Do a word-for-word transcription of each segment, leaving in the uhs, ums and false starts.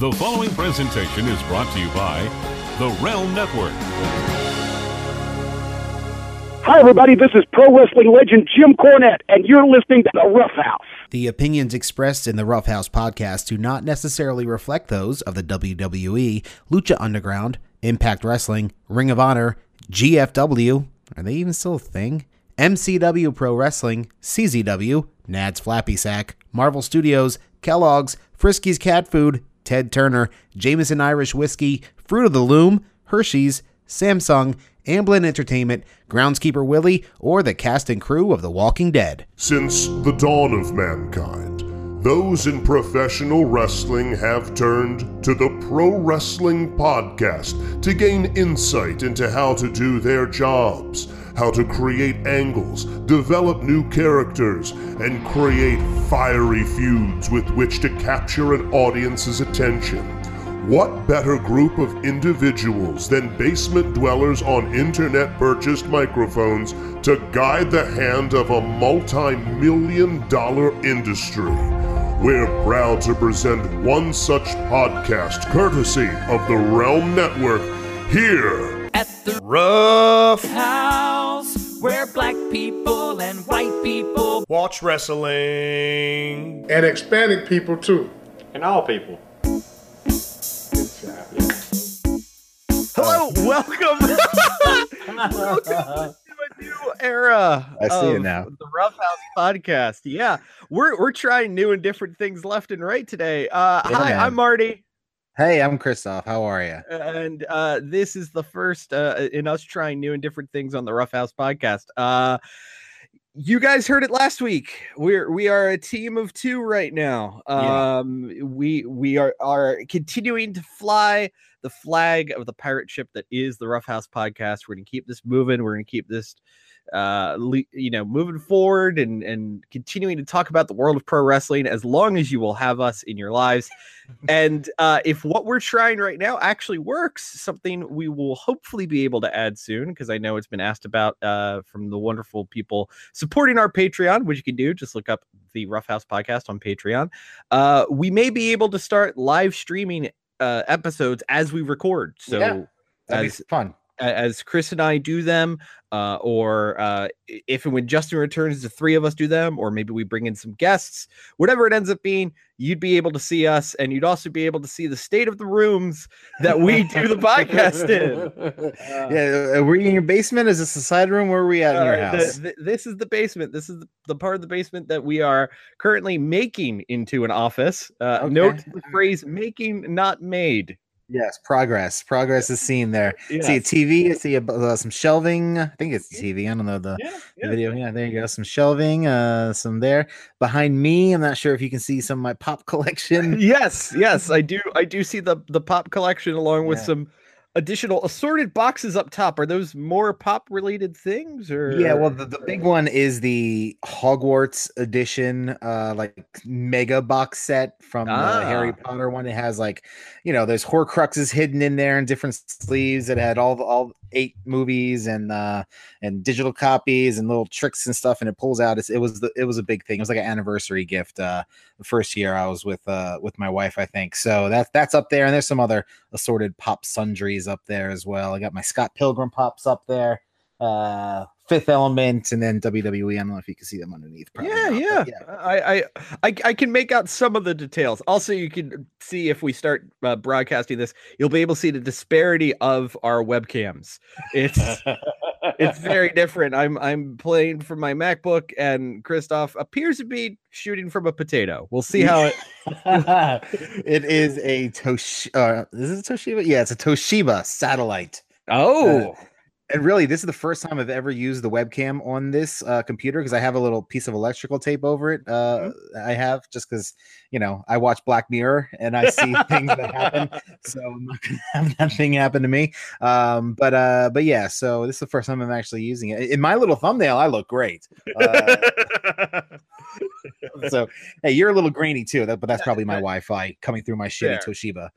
The following presentation is brought to you by the Realm Network. Hi, everybody. This is pro wrestling legend Jim Cornette, and you're listening to The Rough House. The opinions expressed in the Rough House podcast do not necessarily reflect those of the W W E, Lucha Underground, Impact Wrestling, Ring of Honor, G F W, are they even still a thing? M C W Pro Wrestling, C Z W, Nad's Flappy Sack, Marvel Studios, Kellogg's, Frisky's Cat Food, Ted Turner, Jameson Irish Whiskey, Fruit of the Loom, Hershey's, Samsung, Amblin Entertainment, Groundskeeper Willie, or the cast and crew of The Walking Dead. Since the dawn of mankind, those in professional wrestling have turned to the Pro Wrestling Podcast to gain insight into how to do their jobs, how to create angles, develop new characters, and create fiery feuds with which to capture an audience's attention. What better group of individuals than basement dwellers on internet-purchased microphones to guide the hand of a multi-million dollar industry? We're proud to present one such podcast, courtesy of the Realm Network, here at the Rough House, where black people and white people watch wrestling. And Hispanic people, too. And all people. Hello, welcome, welcome to a new era I see of now. The Rough House podcast. Yeah, we're we're trying new and different things left and right today. Uh, yeah, hi, man. I'm Marty. Hey, I'm Christoph. How are you? And uh, this is the first uh, in us trying new and different things on the Rough House podcast. Uh, you guys heard it last week. We're we are a team of two right now. Um, yeah. We we are are continuing to fly the flag of the pirate ship that is the Rough House podcast. We're going to keep this moving. We're going to keep this, uh, le- you know, moving forward and, and continuing to talk about the world of pro wrestling as long as you will have us in your lives. And uh, if what we're trying right now actually works, something we will hopefully be able to add soon, because I know it's been asked about uh, from the wonderful people supporting our Patreon, which you can do. Just look up the Rough House podcast on Patreon. Uh, we may be able to start live streaming Uh, episodes as we record, so yeah, that'd as be fun as Chris and I do them, uh, or uh, if and when Justin returns, the three of us do them, or maybe we bring in some guests. Whatever it ends up being, you'd be able to see us, and you'd also be able to see the state of the rooms that we do the podcast in. Uh, yeah, are we in your basement? Is this the side room? Where are we at in uh, your house? The, the, this is the basement. This is the, the part of the basement that we are currently making into an office. Uh, okay. Note the phrase "making, not made." Yes, progress. Progress is seen there. Yes. See a T V. I see a, uh, some shelving. I think it's T V. I don't know the, yeah, yeah. the video. Yeah, there you go. Some shelving. Uh, some there behind me. I'm not sure if you can see some of my pop collection. Yes, yes, I do. I do see the the pop collection along with yeah. some additional assorted boxes up top. Are those more pop related things? Or yeah, well, the, the big one is the Hogwarts edition, uh, like mega box set from the ah. Harry Potter one. It has like, you know, there's Horcruxes hidden in there and different sleeves. It had all all eight movies and uh and digital copies and little tricks and stuff. And it pulls out. It's, it was the, it was a big thing. It was like an anniversary gift. Uh, the first year I was with uh with my wife, I think. So that's that's up there. And there's some other assorted pop sundries up there as well. I got my Scott Pilgrim pops up there, uh Fifth Element, and then W W E. I don't know if you can see them underneath. Probably yeah, not, yeah. yeah. I, I I I can make out some of the details. Also, you can see if we start uh, broadcasting this, you'll be able to see the disparity of our webcams. It's it's very different. I'm I'm playing from my MacBook, and Christoph appears to be shooting from a potato. We'll see how it. It is a Tosh. Uh, is it a Toshiba? Yeah, it's a Toshiba satellite. Oh. Uh, And really, this is the first time I've ever used the webcam on this uh, computer, because I have a little piece of electrical tape over it. Uh, mm-hmm. I have just because, you know, I watch Black Mirror and I see things that happen. So I'm not going to have that thing happen to me. Um, but uh, but yeah, so this is the first time I'm actually using it. In my little thumbnail, I look great. Uh, so, hey, you're a little grainy, too, that, but that's probably my Wi-Fi coming through my shitty Fair. Toshiba.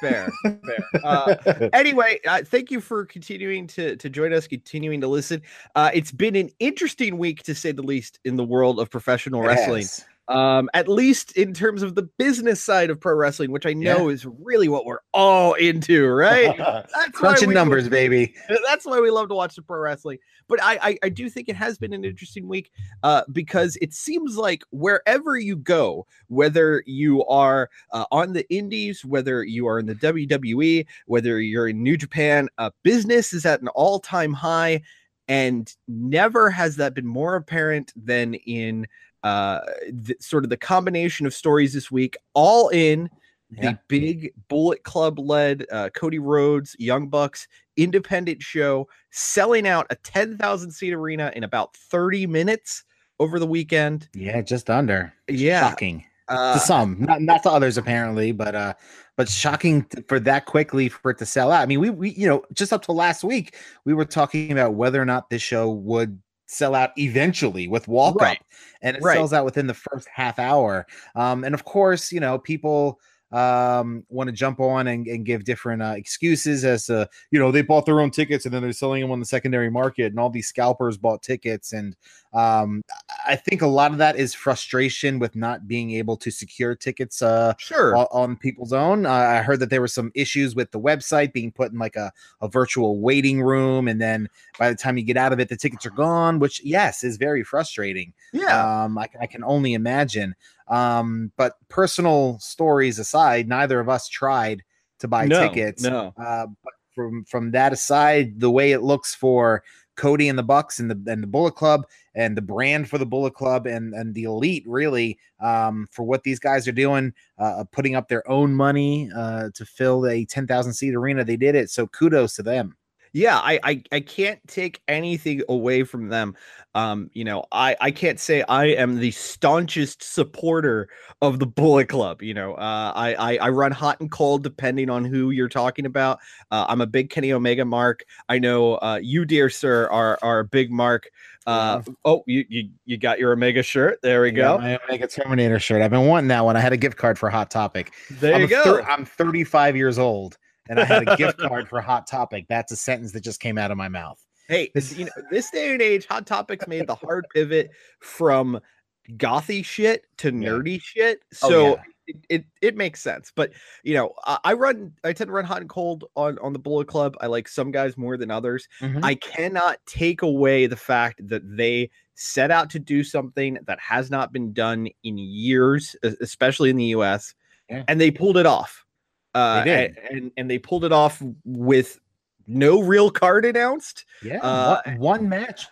Fair, fair. Uh, anyway, uh, thank you for continuing to, to join us, continuing to listen. Uh, it's been an interesting week, to say the least, in the world of professional wrestling. Yes. Um, at least in terms of the business side of pro wrestling, which I know yeah. is really what we're all into, right? That's crunching we, numbers, baby. That's why we love to watch the pro wrestling. But I, I, I do think it has been an interesting week uh, because it seems like wherever you go, whether you are uh, on the indies, whether you are in the W W E, whether you're in New Japan, uh, business is at an all-time high, and never has that been more apparent than in uh th- sort of the combination of stories this week, all in yeah. the big Bullet Club led uh Cody Rhodes Young Bucks independent show, selling out a ten thousand seat arena in about thirty minutes over the weekend. Yeah, just under. Yeah, shocking uh, to some, not not to others apparently, but uh but shocking for that quickly for it to sell out. I mean, we we you know, just up to last week we were talking about whether or not this show would sell out eventually with walk up, right. and it right. sells out within the first half hour. Um, and of course, you know, people um, want to jump on and, and give different uh, excuses as to, you know, they bought their own tickets and then they're selling them on the secondary market, and all these scalpers bought tickets. And um, I think a lot of that is frustration with not being able to secure tickets uh, sure. on, on people's own. Uh, I heard that there were some issues with the website being put in like a, a virtual waiting room, and then by the time you get out of it, the tickets are gone, which, yes, is very frustrating. Yeah, um, I, I can only imagine. Um, but personal stories aside, neither of us tried to buy no, tickets. No. Uh, but from, from that aside, the way it looks for Cody and the Bucks and the, and the Bullet Club and the brand for the Bullet Club and, and the Elite, really, um, for what these guys are doing, uh, putting up their own money, uh, to fill a ten thousand seat arena. They did it. So kudos to them. Yeah, I, I I can't take anything away from them. Um, you know, I, I can't say I am the staunchest supporter of the Bullet Club. You know, uh, I, I, I run hot and cold depending on who you're talking about. Uh, I'm a big Kenny Omega mark. I know uh, you, dear sir, are, are a big mark. Uh, oh, you, you you got your Omega shirt. There we yeah, go. My Omega Terminator shirt. I've been wanting that one. I had a gift card for Hot Topic. There I'm you go. Thir- I'm thirty-five years old. And I had a gift card for Hot Topic. That's a sentence that just came out of my mouth. Hey, this, you know, this day and age, Hot Topic's made the hard pivot from gothy shit to nerdy yeah. shit. So oh, yeah. it, it it makes sense. But you know, I, I run, I tend to run hot and cold on on the Bullet Club. I like some guys more than others. Mm-hmm. I cannot take away the fact that they set out to do something that has not been done in years, especially in the U S, yeah. and they pulled it off. Uh, they did. And, and and they pulled it off with no real card announced. Yeah, uh, one, one match.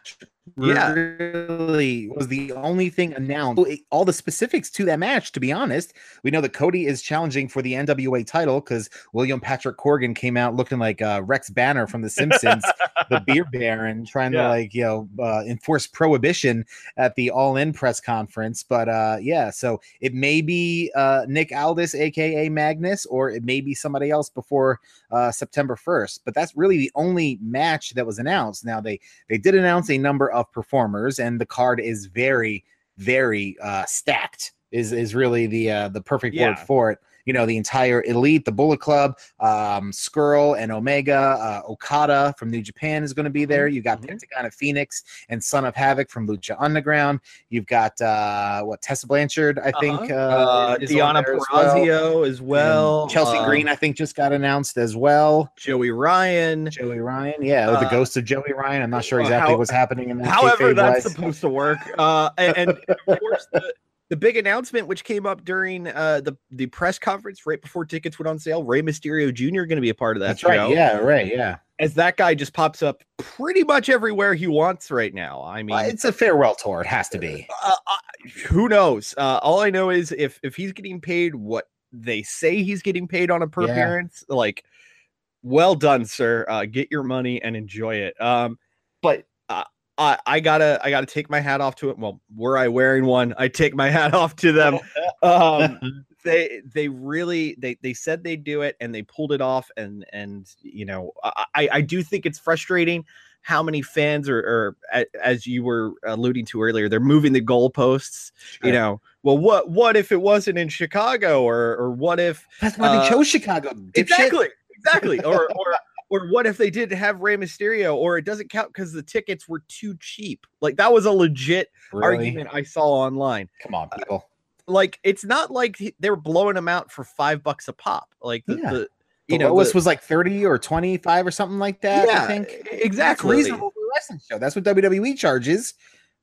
Yeah, really was the only thing announced. All the specifics to that match, to be honest. We know that Cody is challenging for the N W A title because William Patrick Corgan came out looking like uh, Rex Banner from The Simpsons, the Beer Baron, trying yeah. to like you know uh, enforce prohibition at the All In press conference. But uh, yeah, so it may be uh, Nick Aldis, aka Magnus, or it may be somebody else before uh, September first. But that's really the only match that was announced. Now they they did announce a number of of performers, and the card is very, very uh, stacked. Is is really the uh, the perfect yeah. word for it. You know, the entire Elite, the Bullet Club, um, Skrull and Omega, uh, Okada from New Japan is going to be there. You got mm-hmm. Pentagon of Phoenix and Son of Havoc from Lucha Underground. You've got uh, what Tessa Blanchard, I uh-huh. think, uh, uh, Deonna Purrazio as well. As well. Chelsea uh, Green, I think, just got announced as well. Joey Ryan, Joey Ryan, yeah, uh, the ghost of Joey Ryan. I'm not sure exactly uh, how, what's happening in that. However, that's wise. Supposed to work. Uh, and, and of course. The, The big announcement, which came up during uh, the, the press conference right before tickets went on sale, Rey Mysterio Junior going to be a part of that That's show. Right. Yeah, right. Yeah. As that guy just pops up pretty much everywhere he wants right now. I mean, uh, it's a farewell tour. It has to be. Uh, uh, who knows? Uh, all I know is if if he's getting paid what they say he's getting paid on a per yeah. appearance, like, well done, sir. Uh, get your money and enjoy it. Um, but. I, I gotta, I gotta take my hat off to it. Well, were I wearing one? I take my hat off to them. Um, they, they really, they, they said they'd do it, and they pulled it off. And, and you know, I, I do think it's frustrating how many fans are, are, as you were alluding to earlier, they're moving the goalposts. Sure. You know, well, what, what if it wasn't in Chicago, or, or what if that's why uh, they chose Chicago? Exactly, shit. exactly, or, or. Or what if they didn't have Rey Mysterio, or it doesn't count because the tickets were too cheap? Like, that was a legit really? argument I saw online. Come on, people. Uh, like, it's not like they were blowing them out for five bucks a pop. Like the, yeah. the you the know, lowest the, was like thirty or twenty-five or something like that. Yeah, I think exactly. That's reasonable for a wrestling show. That's what W W E charges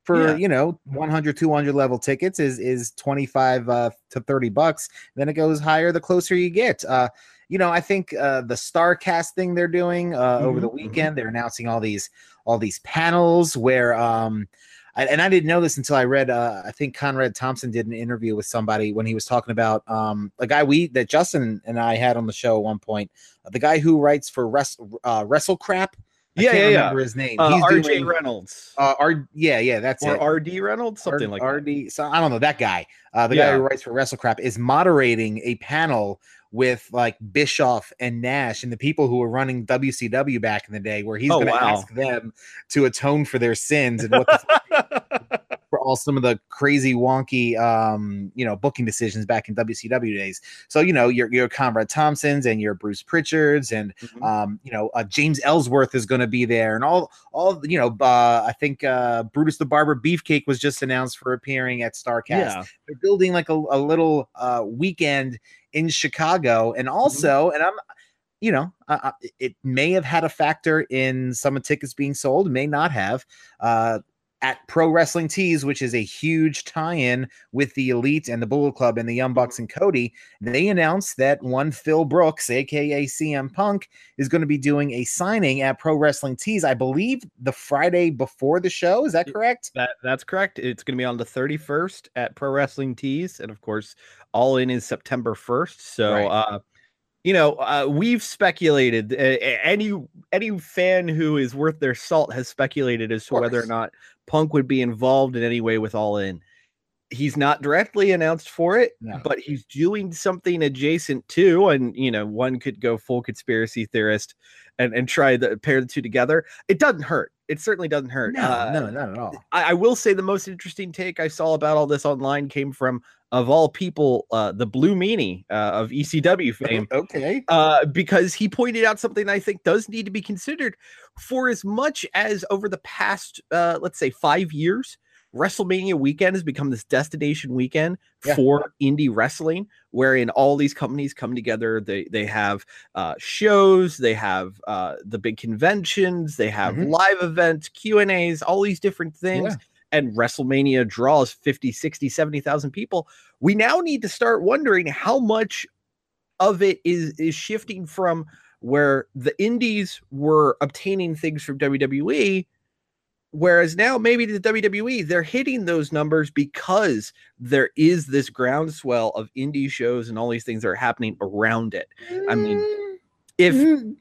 for, yeah. you know, one hundred, two hundred level tickets is, is twenty-five uh, to thirty bucks. Then it goes higher the closer you get. Uh, You know, I think uh, the StarCast thing they're doing uh, mm-hmm. over the weekend, they're announcing all these all these panels where um, I, and I didn't know this until I read. Uh, I think Conrad Thompson did an interview with somebody when he was talking about um, a guy we that Justin and I had on the show at one point. Uh, the guy who writes for Rest, uh, WrestleCrap. I yeah, can't yeah, remember yeah. his name. Uh, R J Reynolds. Uh, R. Yeah, yeah, that's or it. Or R D Reynolds, something R- like R D, that. R D. So I don't know that guy. Uh, the yeah. guy who writes for WrestleCrap is moderating a panel with like Bischoff and Nash and the people who were running W C W back in the day, where he's oh, going to wow. ask them to atone for their sins and what the for all some of the crazy wonky, um, you know, booking decisions back in W C W days. So, you know, your, your Conrad Thompson's and your Bruce Pritchard's and, mm-hmm. um, you know, uh, James Ellsworth is going to be there and all, all, you know, uh, I think uh, Brutus the Barber Beefcake was just announced for appearing at StarCast. Yeah. They're building like a, a little uh, weekend in Chicago, and also, mm-hmm. and I'm, you know, uh, it may have had a factor in some of tickets being sold, may not have, uh, at Pro Wrestling Tees, which is a huge tie-in with the Elite and the Bullet Club and the Young Bucks and Cody. They announced that one Phil Brooks, aka C M Punk, is going to be doing a signing at Pro Wrestling Tees, I believe the Friday before the show. Is that correct? That that's correct. It's going to be on the thirty-first at Pro Wrestling Tees, and of course, All In is September first. So, right. uh, you know, uh, we've speculated. Uh, any any fan who is worth their salt has speculated as to whether or not Punk would be involved in any way with All In. He's not directly announced for it, no. but he's doing something adjacent to, and, you know, one could go full conspiracy theorist and, and try to pair the two together. It doesn't hurt. It certainly doesn't hurt. No, uh, no, not at all. I, I will say the most interesting take I saw about all this online came from, of all people, uh, the Blue Meanie uh, of E C W fame. Okay. Uh, because he pointed out something I think does need to be considered. For as much as over the past, uh, let's say, five years, WrestleMania weekend has become this destination weekend yeah. for indie wrestling, wherein all these companies come together. They they have uh, shows, they have uh, the big conventions, they have mm-hmm. live events, Q and A's, all these different things. Yeah. And WrestleMania draws fifty, sixty, seventy thousand people. We now need to start wondering how much of it is, is shifting from where the indies were obtaining things from W W E. Whereas now maybe the W W E, they're hitting those numbers because there is this groundswell of indie shows and all these things that are happening around it. I mean, if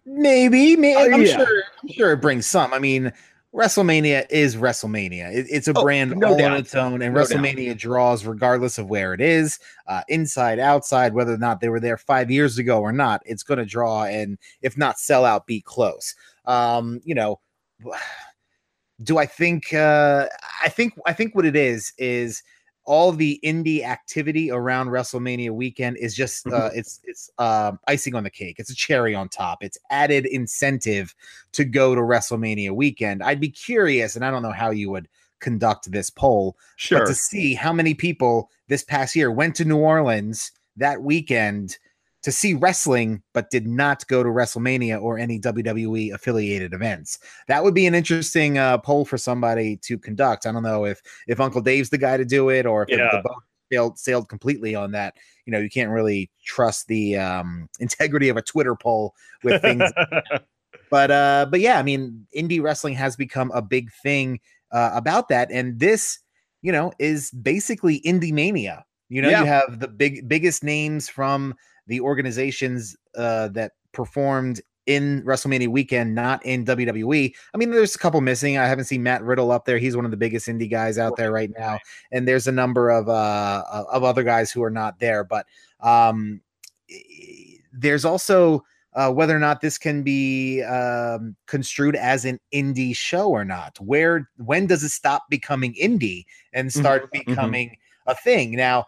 maybe, maybe oh, I'm yeah. sure, I'm sure it brings some. I mean, WrestleMania is WrestleMania. It, it's a oh, brand no all doubt. on its own, and no WrestleMania doubt. draws regardless of where it is, uh, inside, outside, whether or not they were there five years ago or not. It's going to draw, and if not sell out, be close. Um, you know, do I think? Uh, I think. I think what it is is all the indie activity around WrestleMania weekend is just uh, it's it's uh, icing on the cake. It's a cherry on top. It's added incentive to go to WrestleMania weekend. I'd be curious, and I don't know how you would conduct this poll, sure, but to see how many people this past year went to New Orleans that weekend to see wrestling, but did not go to WrestleMania or any W W E affiliated events. That would be an interesting uh, poll for somebody to conduct. I don't know if, if Uncle Dave's the guy to do it, or if yeah. the, the boat failed, sailed completely on that. You know, you can't really trust the um, integrity of a Twitter poll with things. but, uh, but yeah, I mean, indie wrestling has become a big thing uh, about that. And this, you know, is basically indie mania. You know, yeah. you have the big, biggest names from the organizations uh, that performed in WrestleMania weekend, not in W W E. I mean, there's a couple missing. I haven't seen Matt Riddle up there. He's one of the biggest indie guys out there right now. And there's a number of, uh, of other guys who are not there, but um, there's also uh, whether or not this can be um, construed as an indie show or not. Where, when does it stop becoming indie and start mm-hmm. becoming mm-hmm. a thing? Now,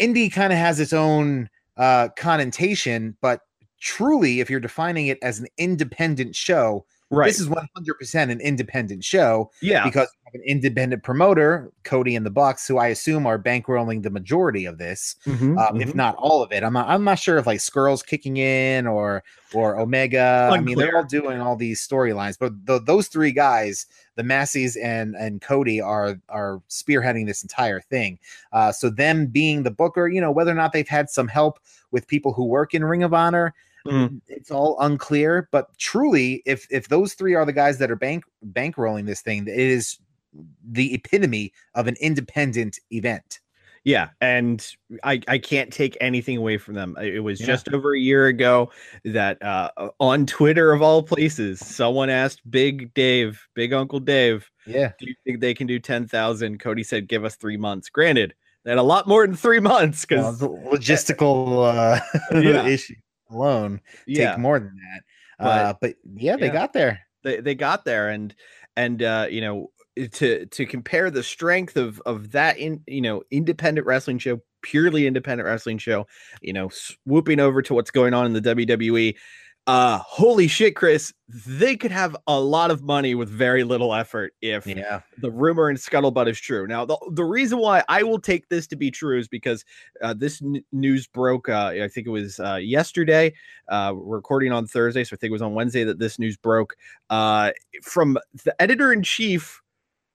indie kind of has its own uh connotation, but truly if you're defining it as an independent show, Right. This is one hundred percent an independent show. Yeah. Because we have an independent promoter, Cody and the Bucks, who I assume are bankrolling the majority of this, mm-hmm, um, mm-hmm. if not all of it. I'm not, I'm not sure if like Skrull's kicking in or or Omega. Unclear. I mean, they're all doing all these storylines, but the, those three guys, the Masseys and and Cody, are are spearheading this entire thing. Uh, so them being the booker, you know, whether or not they've had some help with people who work in Ring of Honor, mm. it's all unclear. But truly, if if those three are the guys that are bank bankrolling this thing, it is the epitome of an independent event. Yeah, and I, I can't take anything away from them. It was yeah. just over a year ago that uh, on Twitter, of all places, someone asked Big Dave, Big Uncle Dave, yeah, do you think they can do ten thousand? Cody said, give us three months. Granted, they had a lot more than three months because well, logistical uh, yeah. issue alone take yeah. more than that. But, uh, but yeah, they yeah. got there. They they got there, and and uh, you know. to to compare the strength of of that in you know independent wrestling show, purely independent wrestling show, you know, swooping over to what's going on in the W W E, uh holy shit, Chris, they could have a lot of money with very little effort if yeah. the rumor and scuttlebutt is true. Now the, the reason why I will take this to be true is because uh this n- news broke uh I think it was uh yesterday, uh we're recording on Thursday, so I think it was on Wednesday that this news broke uh from the editor-in-chief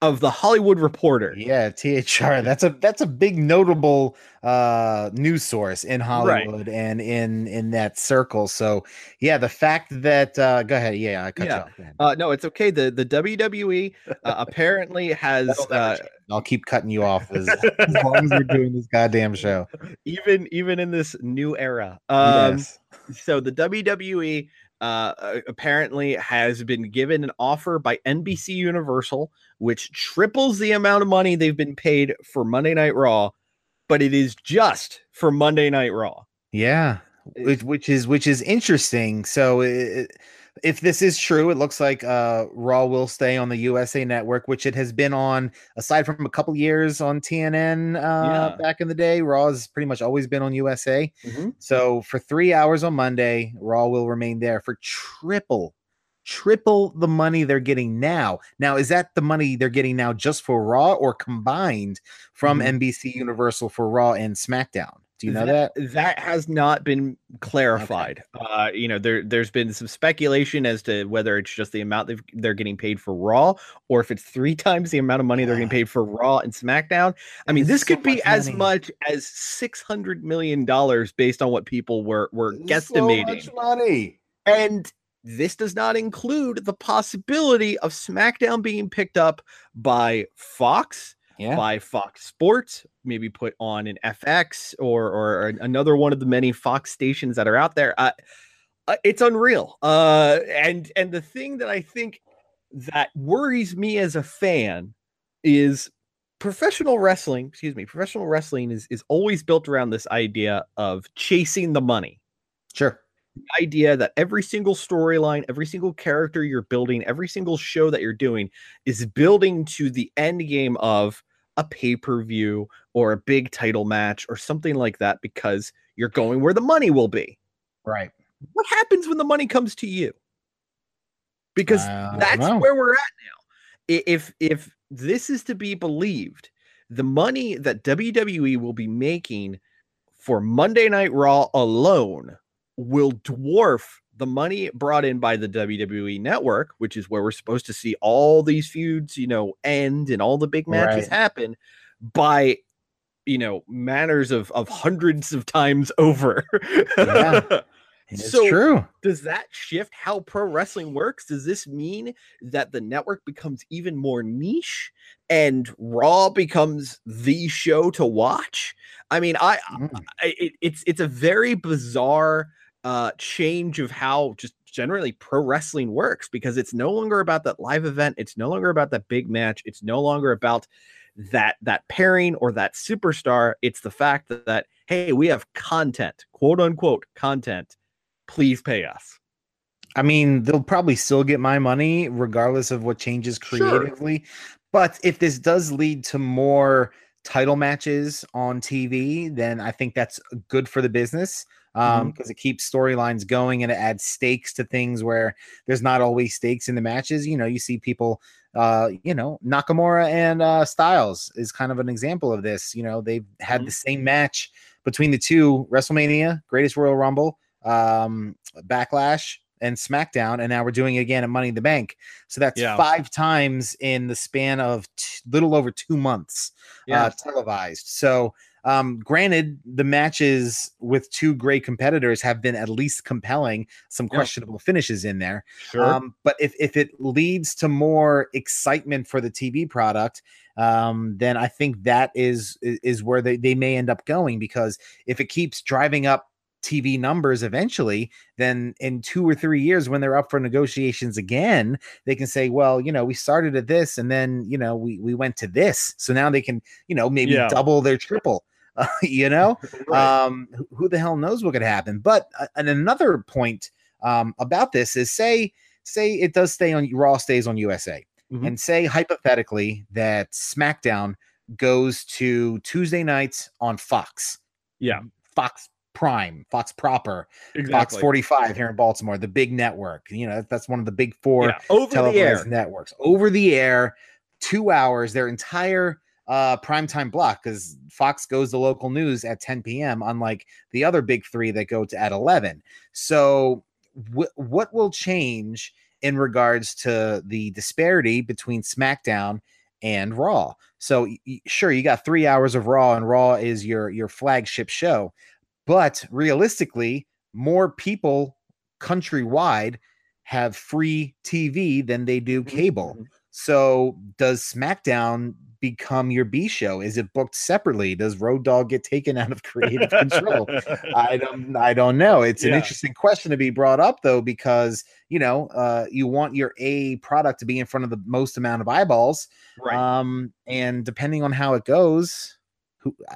of the Hollywood Reporter. Yeah, T H R. That's a that's a big notable uh news source in Hollywood, right, and in in that circle. So yeah, the fact that uh go ahead, yeah, I cut yeah. you off. Go ahead. Uh no, it's okay. The the W W E uh, apparently has uh, I'll keep cutting you off as, as long as we're doing this goddamn show. Even even in this new era. Um yes. So the W W E uh apparently has been given an offer by N B C Universal, which triples the amount of money they've been paid for Monday Night Raw, but it is just for Monday Night Raw. Yeah, which, which is which is interesting. So it, if this is true, it looks like uh, Raw will stay on the U S A Network, which it has been on, aside from a couple years on T N N uh, yeah. back in the day. Raw has pretty much always been on U S A. Mm-hmm. So for three hours on Monday, Raw will remain there for triple Triple the money they're getting now. Now, is that the money they're getting now just for Raw, or combined from mm-hmm. N B C Universal for Raw and SmackDown? Do you know that? That, that has not been clarified. Okay. Uh, you know, there, there's been some speculation as to whether it's just the amount they're getting paid for Raw, or if it's three times the amount of money yeah. they're getting paid for Raw and SmackDown. I mean, this, this could so be much as money. much as six hundred million dollars based on what people were, were guesstimating. So much money. And this does not include the possibility of SmackDown being picked up by Fox, yeah. by Fox Sports, maybe put on an F X or, or another one of the many Fox stations that are out there. Uh, it's unreal. Uh, and, and the thing that I think that worries me as a fan is professional wrestling, excuse me, professional wrestling is, is always built around this idea of chasing the money. Sure. The idea that every single storyline, every single character you're building, every single show that you're doing is building to the end game of a pay-per-view or a big title match or something like that, because you're going where the money will be. Right. What happens when the money comes to you? Because uh, that's where we're at now. If if this is to be believed, the money that W W E will be making for Monday Night Raw alone will dwarf the money brought in by the W W E Network, which is where we're supposed to see all these feuds, you know, end and all the big matches right. happen by, you know, manners of, of hundreds of times over. Yeah, it's so true. Does that shift how pro wrestling works? Does this mean that the network becomes even more niche and Raw becomes the show to watch? I mean, I, mm. I it, it's, it's a very bizarre Uh, change of how just generally pro wrestling works, because it's no longer about that live event. It's no longer about that big match. It's no longer about that that pairing or that superstar. It's the fact that, that hey, we have content, quote unquote content. Please pay us. I mean, they'll probably still get my money regardless of what changes creatively. Sure. But if this does lead to more title matches on T V, then I think that's good for the business. um, because mm-hmm. it keeps storylines going and it adds stakes to things where there's not always stakes in the matches. You know, you see people, uh, you know, Nakamura and uh, Styles is kind of an example of this. You know, they've had mm-hmm. the same match between the two, WrestleMania, Greatest Royal Rumble, um, Backlash, and SmackDown, and now we're doing it again at Money in the Bank. So that's yeah. five times in the span of t- little over two months yeah. uh, televised. So um, granted, the matches with two great competitors have been at least compelling, some questionable yeah. finishes in there. Sure. Um, but if, if it leads to more excitement for the T V product, um, then I think that is, is where they, they may end up going, because if it keeps driving up T V numbers eventually, then in two or three years when they're up for negotiations again, they can say, well, you know, we started at this and then, you know, we, we went to this. So now they can, you know, maybe yeah. double their triple, uh, you know, right. um, who the hell knows what could happen. But uh, and another point um, about this is say, say it does stay on Raw, stays on U S A mm-hmm. and say hypothetically that SmackDown goes to Tuesday nights on Fox. Yeah. Fox Prime, Fox proper, exactly. Fox forty-five here in Baltimore, the big network. You know, that's one of the big four yeah. televised networks. Over the air, two hours, their entire uh, primetime block, because Fox goes to local news at ten p.m., unlike the other big three that go to at eleven. So w- what will change in regards to the disparity between SmackDown and Raw? So y- sure, you got three hours of Raw, and Raw is your your flagship show. But realistically, more people countrywide have free T V than they do cable. Mm-hmm. So does SmackDown become your B show? Is it booked separately? Does Road Dogg get taken out of creative control? I don't I don't know. It's yeah. an interesting question to be brought up, though, because, you know, uh, you want your A product to be in front of the most amount of eyeballs. Right. Um, and depending on how it goes...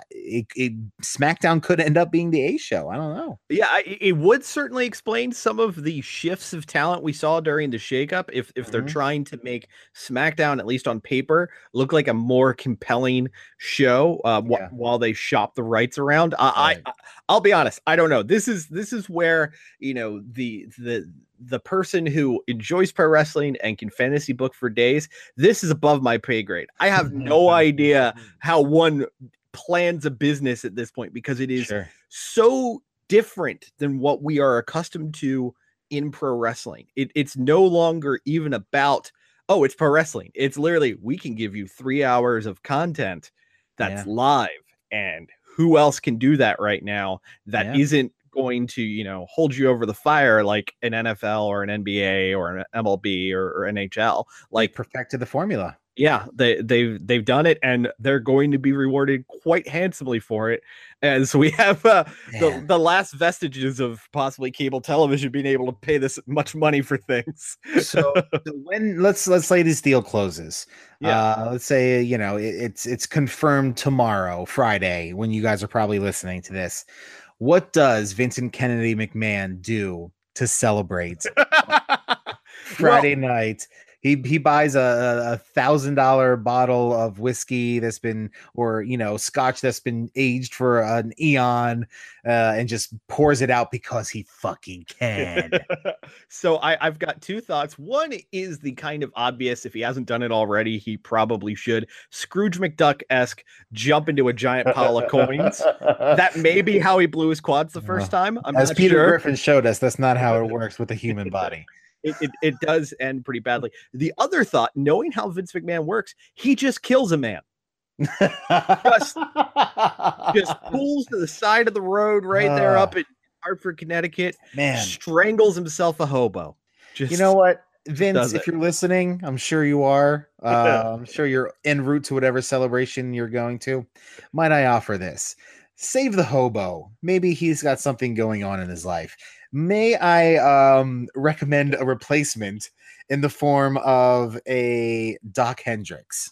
It, it, SmackDown could end up being the A show. I don't know. Yeah, it would certainly explain some of the shifts of talent we saw during the shakeup. If if mm-hmm. they're trying to make SmackDown, at least on paper, look like a more compelling show, uh, yeah. wh- while they shop the rights around. I, right. I, I I'll be honest. I don't know. This is this is where, you know, the the. the person who enjoys pro wrestling and can fantasy book for days, this is above my pay grade. I have no idea how one plans a business at this point, because it is sure. so different than what we are accustomed to in pro wrestling. It, it's no longer even about, oh, it's pro wrestling. It's literally, we can give you three hours of content that's yeah. live. And who else can do that right now that yeah. isn't going to, you know, hold you over the fire like an N F L or an N B A or an M L B or, or N H L. Like, perfected the formula. Yeah, they they've they've done it, and they're going to be rewarded quite handsomely for it. And so we have uh, the the last vestiges of possibly cable television being able to pay this much money for things. So when let's let's say this deal closes, yeah. uh, let's say, you know, it, it's it's confirmed tomorrow, Friday, when you guys are probably listening to this. What does Vincent Kennedy McMahon do to celebrate Friday well, night? He he buys a a thousand dollar bottle of whiskey that's been, or, you know, scotch that's been aged for an eon, uh, and just pours it out because he fucking can. So I, I've got two thoughts. One is the kind of obvious, if he hasn't done it already, he probably should. Scrooge McDuck-esque jump into a giant pile of coins. That may be how he blew his quads the first time. I'm As not Peter sure. Griffin showed us, that's not how it works with the human body. It, it it does end pretty badly. The other thought, knowing how Vince McMahon works, he just kills a man. just, just pulls to the side of the road right uh, there up in Hartford, Connecticut. Man. Strangles himself a hobo. Just, you know what, Vince, if you're listening, I'm sure you are. Uh, I'm sure you're en route to whatever celebration you're going to. Might I offer this? Save the hobo. Maybe he's got something going on in his life. May I um, recommend a replacement in the form of a Doc Hendricks?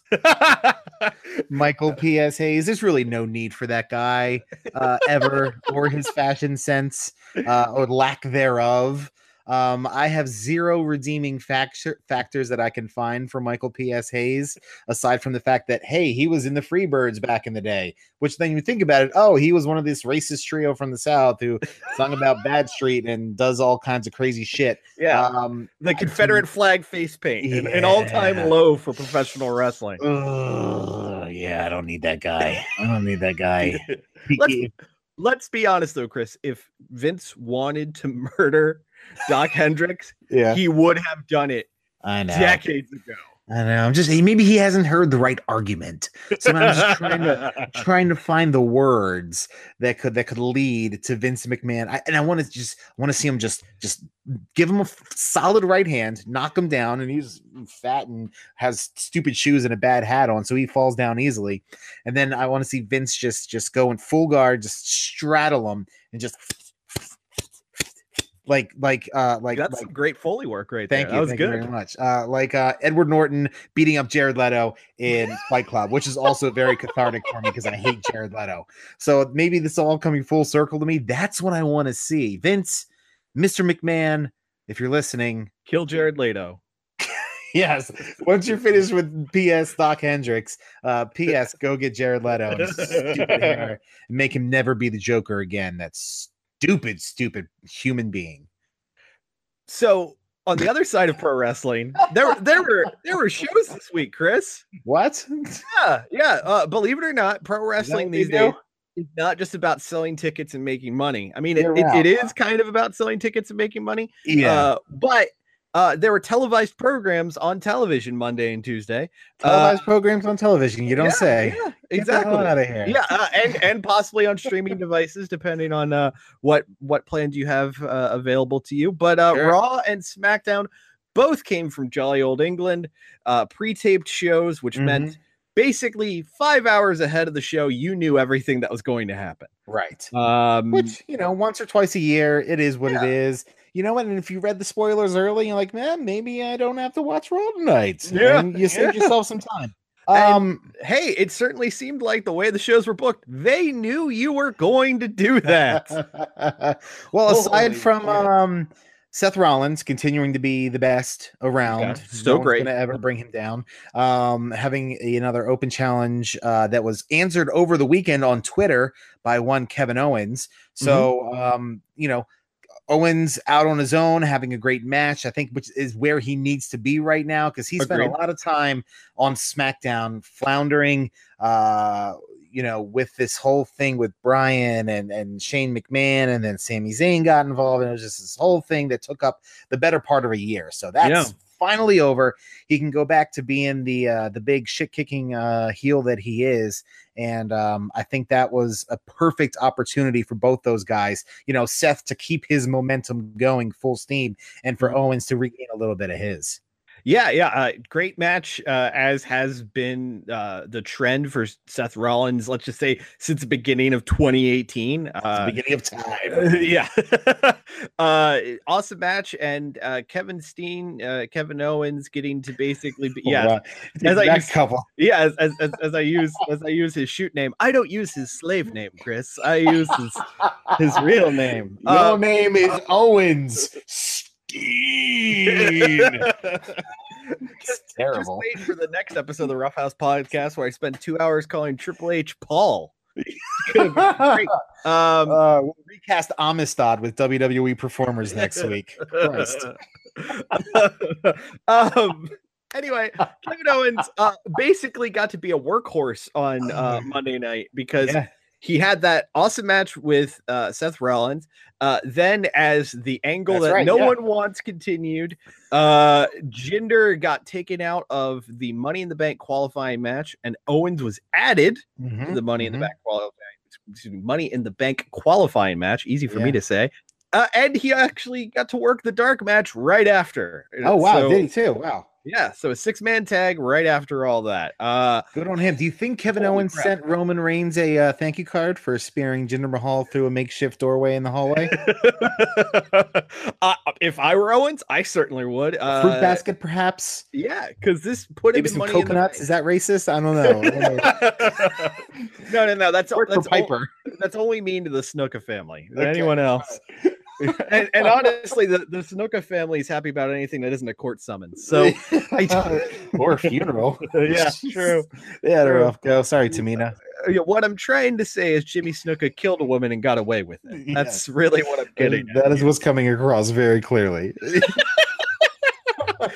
Michael P S. Hayes. There's really no need for that guy uh, ever, or his fashion sense, uh, or lack thereof. Um, I have zero redeeming fact- factors that I can find for Michael P S. Hayes, aside from the fact that, hey, he was in the Freebirds back in the day, which then you think about it, oh, he was one of this racist trio from the South who sung about Bad Street and does all kinds of crazy shit. Yeah, um, the Confederate I, flag face paint, yeah. an, an all-time low for professional wrestling. Oh, yeah, I don't need that guy. I don't need that guy. Let's, let's be honest, though, Chris. If Vince wanted to murder Doc Hendricks, yeah, he would have done it I know. decades ago. I know. I'm just maybe he hasn't heard the right argument. So I'm just trying to trying to find the words that could that could lead to Vince McMahon. I, and I want to just want to see him just just give him a f- solid right hand, knock him down, and he's fat and has stupid shoes and a bad hat on, so he falls down easily. And then I want to see Vince just just go in full guard, just straddle him, and just. Like, like, uh, like that's like, some great Foley work, right? Thank there. you, that was thank good. you very much. Uh, like, uh, Edward Norton beating up Jared Leto in Fight Club, which is also very cathartic for me because I hate Jared Leto. So maybe this all coming full circle to me. That's what I want to see. Vince, Mister McMahon, if you're listening, kill Jared Leto. Yes. Once you're finished with P S. Doc Hendricks, uh, P S. Go get Jared Leto and his stupid hair and make him never be the Joker again. That's Stupid, stupid human being. So on the other side of pro wrestling, there there were there were shows this week, Chris. What? Yeah, yeah. Uh, believe it or not, pro wrestling these days is not just about selling tickets and making money. I mean, it, it, it is kind of about selling tickets and making money. Yeah. Uh, but uh, there were televised programs on television Monday and Tuesday. Televised uh, programs on television. You don't yeah, say. Yeah. Exactly. Get the hell out of here. Yeah, uh, and and possibly on streaming devices, depending on uh, what what plan do you have uh, available to you. But uh, sure. Raw and SmackDown both came from jolly old England, uh, pre-taped shows, which mm-hmm. meant basically five hours ahead of the show, you knew everything that was going to happen. Right. Um, which you know, once or twice a year, it is what yeah. it is. You know what? And if you read the spoilers early, you're like, man, maybe I don't have to watch Raw tonight. Yeah. And you saved yeah. yourself some time. Um, and, hey, it certainly seemed like the way the shows were booked, they knew you were going to do that. well, Holy aside from um, Seth Rollins continuing to be the best around, okay. so no great to ever bring him down. Um, having another open challenge uh, that was answered over the weekend on Twitter by one Kevin Owens. So, mm-hmm. um, you know, Owens out on his own, having a great match, I think, which is where he needs to be right now because he spent Agreed. a lot of time on SmackDown floundering, uh, you know, with this whole thing with Bryan and, and Shane McMahon, and then Sami Zayn got involved, and it was just this whole thing that took up the better part of a year. So that's yeah. finally over. He can go back to being the uh, the big shit-kicking uh, heel that he is. And um, I think that was a perfect opportunity for both those guys, you know, Seth to keep his momentum going full steam and for Owens to regain a little bit of his. Yeah, yeah. Uh, great match, uh, as has been uh, the trend for Seth Rollins, let's just say, since the beginning of twenty eighteen. Uh, the beginning of time. yeah. uh, awesome match. And uh, Kevin Steen, uh, Kevin Owens getting to basically be, yeah. Right. As I use, couple. Yeah, as, as, as, as I use as I use his shoot name. I don't use his slave name, Chris. I use his, his real name. Your um, name is uh, Owens. It's terrible. Just wait for the next episode of the Rough House podcast where I spend two hours calling Triple H Paul. um, uh, we'll recast Amistad with W W E performers next week. Christ. um, anyway, Kevin Owens uh, basically got to be a workhorse on uh, Monday night because. Yeah. He had that awesome match with uh, Seth Rollins. Uh, then, as the angle That's that right, no yeah. one wants continued, uh, Jinder got taken out of the Money in the Bank qualifying match, and Owens was added mm-hmm, to the Money mm-hmm. in the Bank qualifying excuse me, Money in the Bank qualifying match. Easy for yeah. me to say. Uh, and he actually got to work the dark match right after. Oh wow, so, did he too? Wow. Yeah, so a six-man tag right after all that. Uh, Good on him. Do you think Kevin Owens crap. sent Roman Reigns a uh, thank you card for spearing Jinder Mahal through a makeshift doorway in the hallway? uh, if I were Owens, I certainly would. Uh, Fruit basket, perhaps? Yeah, because this put Maybe him some money coconuts? In the bank. Is that racist? I don't know. no, no, no. That's, that's, for Piper. Only, that's only mean to the Snuka family. Okay. Anyone else? and, and honestly, the, the Snuka family is happy about anything that isn't a court summons. So, I, or a funeral. Yeah, true. They had a rough go. Sorry, Tamina. What I'm trying to say is Jimmy Snuka killed a woman and got away with it. Yes. That's really what I'm getting. That, that is what's coming across very clearly. uh,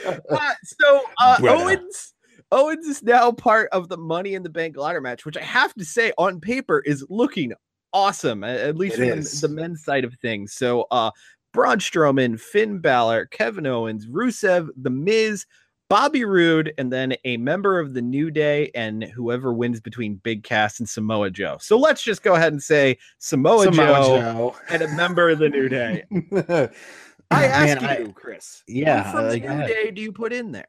so uh, well, Owens. Owens is now part of the Money in the Bank ladder match, which I have to say on paper is looking awesome, at least from the men's side of things. So uh, Braun Strowman, Finn Balor, Kevin Owens, Rusev, The Miz, Bobby Roode, and then a member of the New Day and whoever wins between Big Cass and Samoa Joe. So let's just go ahead and say Samoa, Samoa Joe, Joe and a member of the New Day. I ask Man, you, I, Chris, yeah, what like, New Day do you put in there?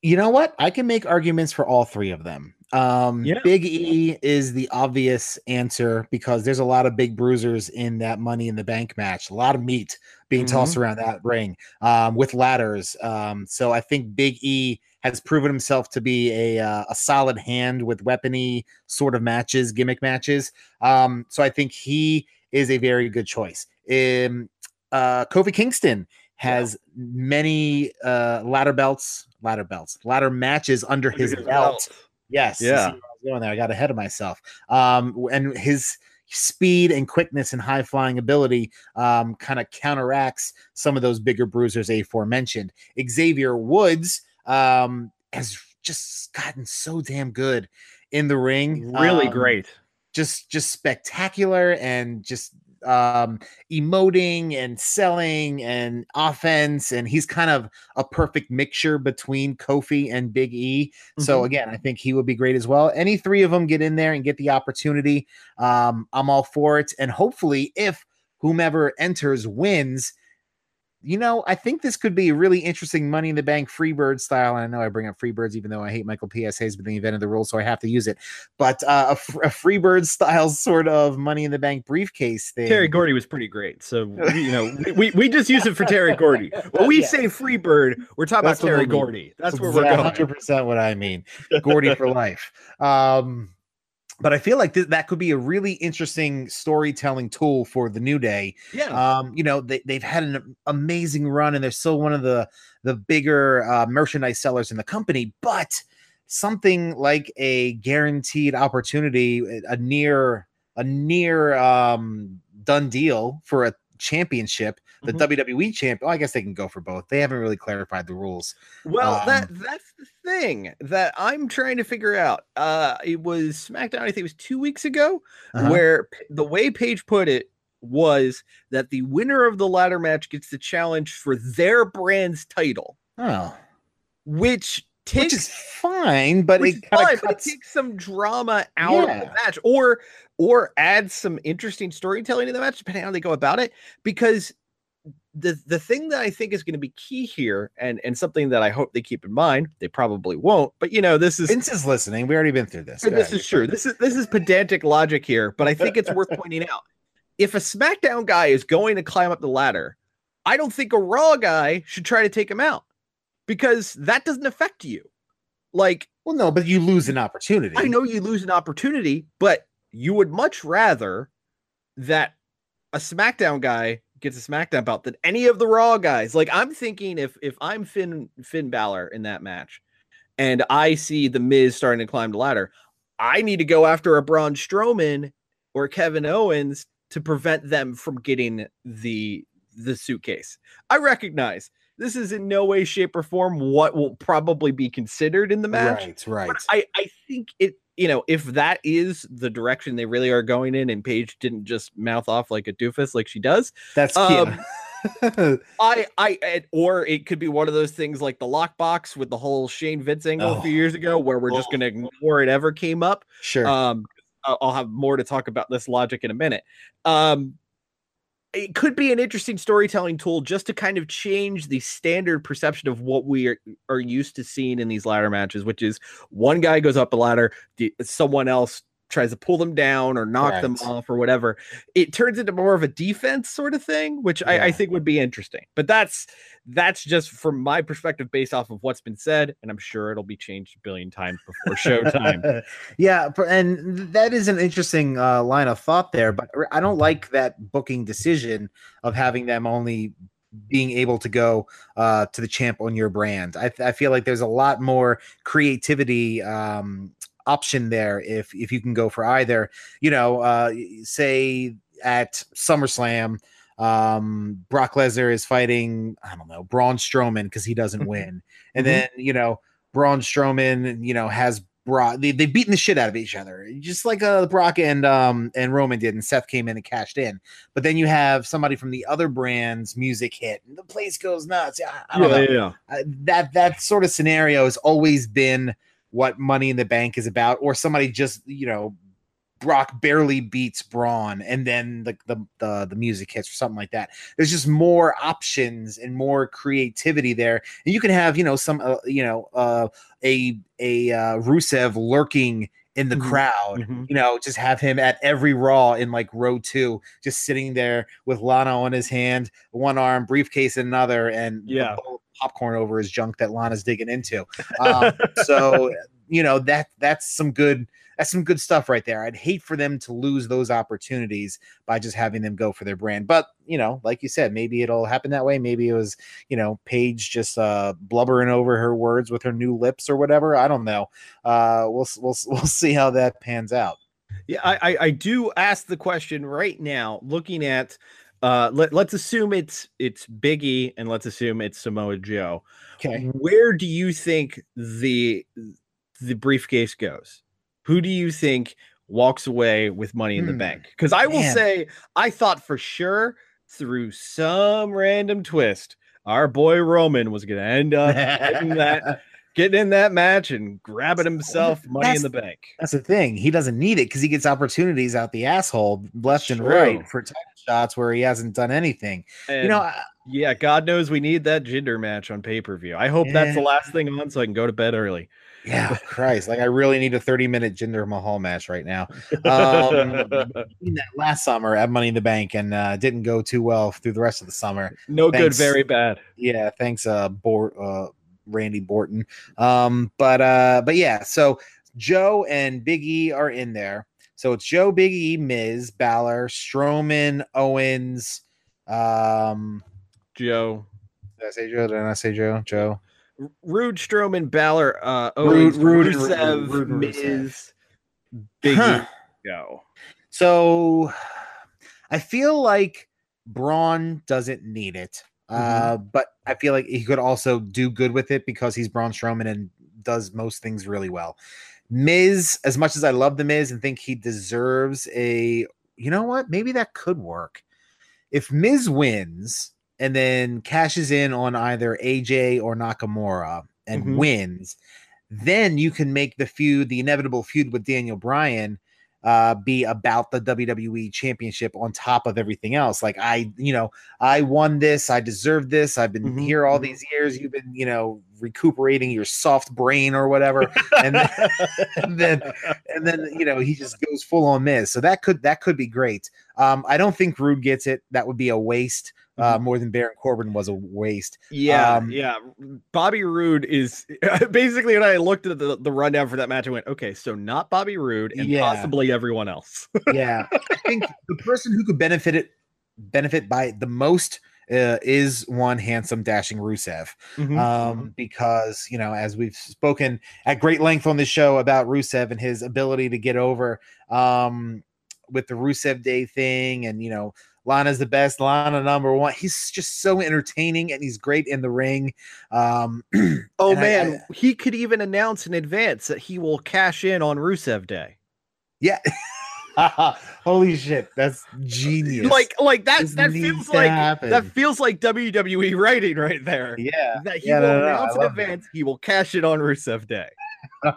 You know what? I can make arguments for all three of them. Um, yeah. Big E is the obvious answer because there's a lot of big bruisers in that Money in the Bank match. A lot of meat being mm-hmm. tossed around that ring um, with ladders. Um, so I think Big E has proven himself to be a uh, a solid hand with weapony sort of matches, gimmick matches. Um, so I think he is a very good choice. Um, uh, Kofi Kingston has yeah. many uh, ladder belts. Ladder belts, ladder matches under his belt. belt. Yes, yeah. I, was going there. I got ahead of myself. Um, and his speed and quickness and high flying ability um, kind of counteracts some of those bigger bruisers aforementioned. Xavier Woods um, has just gotten so damn good in the ring. Really um, great, just just spectacular, and just um emoting and selling and offense, and he's kind of a perfect mixture between Kofi and Big E. Mm-hmm. So again, I think he would be great as well. Any three of them get in there and get the opportunity, um I'm all for it. And hopefully if whomever enters wins, you know, I think this could be a really interesting Money in the Bank Freebird style. And I know I bring up Freebirds, even though I hate Michael P S. Hayes, but then you've entered the rules, so I have to use it. But uh, a, a Freebird style sort of Money in the Bank briefcase thing. Terry Gordy was pretty great. So, you know, we, we just use it for Terry Gordy. When we yeah. say Freebird, we're talking That's about Terry Gordy. That's where we're going. one hundred percent what I mean. Gordy for life. Um, But I feel like th- that could be a really interesting storytelling tool for the New Day. Yeah. Um, you know, they, they've had an amazing run, and they're still one of the, the bigger uh, merchandise sellers in the company. But something like a guaranteed opportunity, a near a near um, done deal for a championship, the mm-hmm. W W E champ. Well, I guess they can go for both. They haven't really clarified the rules. Well, um, that that's the thing that I'm trying to figure out. Uh, it was SmackDown, I think it was two weeks ago, uh-huh. where the way Paige put it was that the winner of the ladder match gets the challenge for their brand's title. Oh, which takes which is fine, but it kind of cuts... takes some drama out yeah. of the match, or or adds some interesting storytelling to the match, depending on how they go about it, because. The the thing that I think is going to be key here, and, and something that I hope they keep in mind, they probably won't, but you know, this is Vince is listening. We already been through this. This is true. This is this is pedantic logic here, but I think it's worth pointing out. If a SmackDown guy is going to climb up the ladder, I don't think a Raw guy should try to take him out, because that doesn't affect you. Like, well, no, but you lose an opportunity. I know you lose an opportunity, but you would much rather that a SmackDown guy gets a SmackDown belt than any of the Raw guys. Like, I'm thinking if if I'm Finn Finn Balor in that match, and I see the Miz starting to climb the ladder, I need to go after a Braun Strowman or Kevin Owens to prevent them from getting the the suitcase. I recognize this is in no way, shape, or form what will probably be considered in the match. Right, right. But I I think it. You know, if that is the direction they really are going in, and Paige didn't just mouth off like a doofus like she does. That's um, cute. I, I, or it could be one of those things like the lockbox with the whole Shane Vince angle oh. a few years ago, where we're oh. just going to ignore it ever came up. Sure. Um, I'll have more to talk about this logic in a minute. Um, it could be an interesting storytelling tool just to kind of change the standard perception of what we are, are used to seeing in these ladder matches, which is one guy goes up a ladder, the, someone else tries to pull them down or knock Correct. them off or whatever. It turns into more of a defense sort of thing, which yeah. I, I think would be interesting. But that's that's just from my perspective based off of what's been said, and I'm sure it'll be changed a billion times before showtime. Yeah, and that is an interesting uh, line of thought there, but I don't like that booking decision of having them only being able to go uh, to the champ on your brand. I, th- I feel like there's a lot more creativity um, option there if if you can go for either, you know, uh, say at SummerSlam, um, Brock Lesnar is fighting, I don't know, Braun Strowman because he doesn't win. And mm-hmm. then, you know, Braun Strowman, you know, has Brock. They, they've beaten the shit out of each other, just like uh, Brock and um, and Roman did, and Seth came in and cashed in. But then you have somebody from the other brand's music hit, and the place goes nuts. I, I don't yeah, know. Yeah, yeah. Uh, that that sort of scenario has always been what Money in the Bank is about, or somebody just, you know, Brock barely beats Braun, and then the the the, the music hits or something like that. There's just more options and more creativity there, and you can have, you know, some uh, you know uh, a a uh, Rusev lurking in the mm-hmm. crowd, mm-hmm. you know, just have him at every Raw in like row two, just sitting there with Lana on his hand, one arm, briefcase in another, and yeah. popcorn over his junk that Lana's digging into. Um, so you know that that's some good that's some good stuff right there. I'd hate for them to lose those opportunities by just having them go for their brand. But, you know, like you said, maybe it'll happen that way. Maybe it was, you know, Paige just uh, blubbering over her words with her new lips or whatever. I don't know. Uh, we'll we'll we'll see how that pans out. Yeah, I, I, I do ask the question right now. Looking at, uh, let let's assume it's it's Big E, and let's assume it's Samoa Joe. Okay, where do you think the the briefcase goes? Who do you think walks away with Money in the hmm. Bank? Because I will Man. say, I thought for sure through some random twist, our boy Roman was going to end up getting that, getting in that match and grabbing himself Money that's, in the Bank. That's the thing. He doesn't need it because he gets opportunities out the asshole left True. and right for title shots where he hasn't done anything. And you know, I, yeah, God knows we need that gender match on pay-per-view. I hope yeah. that's the last thing on so I can go to bed early. Yeah, Christ! Like I really need a thirty-minute Jinder Mahal match right now. Um, that last summer at Money in the Bank, and uh, didn't go too well through the rest of the summer. No thanks, good, very bad. Yeah, thanks, uh, Bort, uh, Randy Borton. Um, but uh, but yeah, so Joe and Big E are in there. So it's Joe, Big E, Miz, Balor, Strowman, Owens, um, Joe. Did I say Joe? Did I not say Joe? Joe. Rude, Strowman, Balor, uh, Owens, Rude, Rude, Rusev, Rude, Rude, Miz, Big huh. E. Go. So I feel like Braun doesn't need it, mm-hmm. uh, but I feel like he could also do good with it because he's Braun Strowman and does most things really well. Miz, as much as I love the Miz and think he deserves a, you know what? Maybe that could work. If Miz wins and then cashes in on either A J or Nakamura and mm-hmm. wins, then you can make the feud, the inevitable feud with Daniel Bryan, uh, be about the W W E Championship on top of everything else. Like I, you know, I won this, I deserved this. I've been mm-hmm. here all these years. You've been, you know, recuperating your soft brain or whatever. And then, and then, and then, you know, he just goes full on Miz. So that could, that could be great. Um, I don't think Rude gets it. That would be a waste. Uh, more than Baron Corbin was a waste. Yeah, um, yeah. Bobby Roode is basically when I looked at the, the rundown for that match, I went, okay, so not Bobby Roode and yeah. possibly everyone else. Yeah, I think the person who could benefit it benefit by it the most uh, is one handsome, dashing Rusev, mm-hmm. um, because you know, as we've spoken at great length on this show about Rusev and his ability to get over um, with the Rusev Day thing, and you know. Lana's the best. Lana number one. He's just so entertaining, and he's great in the ring. Um, oh, man. I, I, he could even announce in advance that he will cash in on Rusev Day. Yeah. Holy shit. That's genius. Like, like that, that feels like happen. that feels like W W E writing right there. Yeah. That he yeah, will no, no, announce no, in advance that. He will cash in on Rusev Day.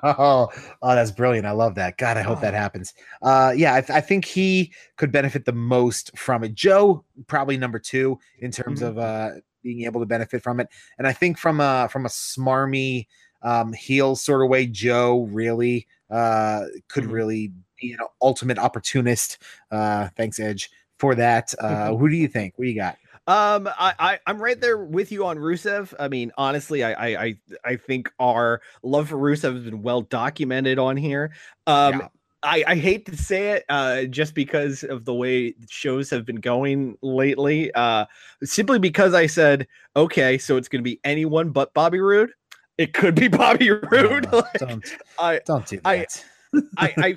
Oh, oh, that's brilliant. I love that. God, I hope oh. that happens. Uh, yeah, I, th- I think he could benefit the most from it. Joe, probably number two in terms mm-hmm. of uh, being able to benefit from it. And I think from a, from a smarmy um, heel sort of way, Joe really uh, could mm-hmm. really be an ultimate opportunist. Uh, thanks, Edge, for that. Uh, mm-hmm. Who do you think? What do you got? Um, I, I I'm right there with you on Rusev. I mean, honestly, I I I think our love for Rusev has been well documented on here. Um, yeah. I, I hate to say it, uh, just because of the way shows have been going lately. Uh, simply because I said, okay, so it's going to be anyone but Bobby Roode. It could be Bobby Roode. No, no, like, don't, I, don't do that. I I I,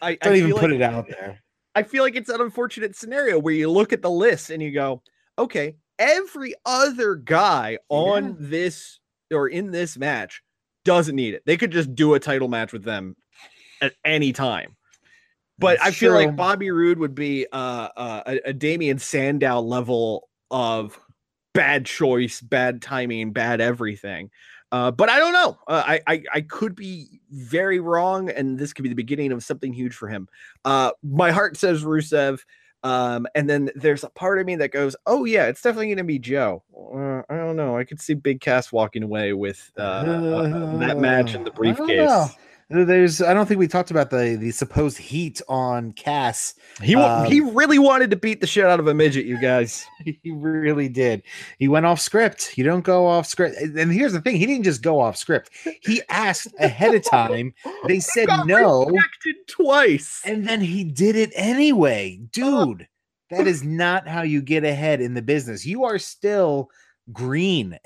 I don't I even put like, it out there. I feel like it's an unfortunate scenario where you look at the list and you go, okay, every other guy on yeah. this or in this match doesn't need it. They could just do a title match with them at any time. But That's I feel true. like Bobby Roode would be uh, uh, a, a Damian Sandow level of bad choice, bad timing, bad everything. Uh, but I don't know. Uh, I, I I could be very wrong, and this could be the beginning of something huge for him. Uh, my heart says Rusev. Um, and then there's a part of me that goes, oh yeah, it's definitely going to be Joe. Uh, I don't know. I could see Big Cass walking away with uh, uh, that match and the briefcase. I There's, I don't think we talked about the the supposed heat on Cass. He um, he really wanted to beat the shit out of a midget, you guys. He really did. He went off script. You don't go off script. And here's the thing: he didn't just go off script. He asked ahead of time. They said got no. Rejected twice, and then he did it anyway, dude. That is not how you get ahead in the business. You are still green,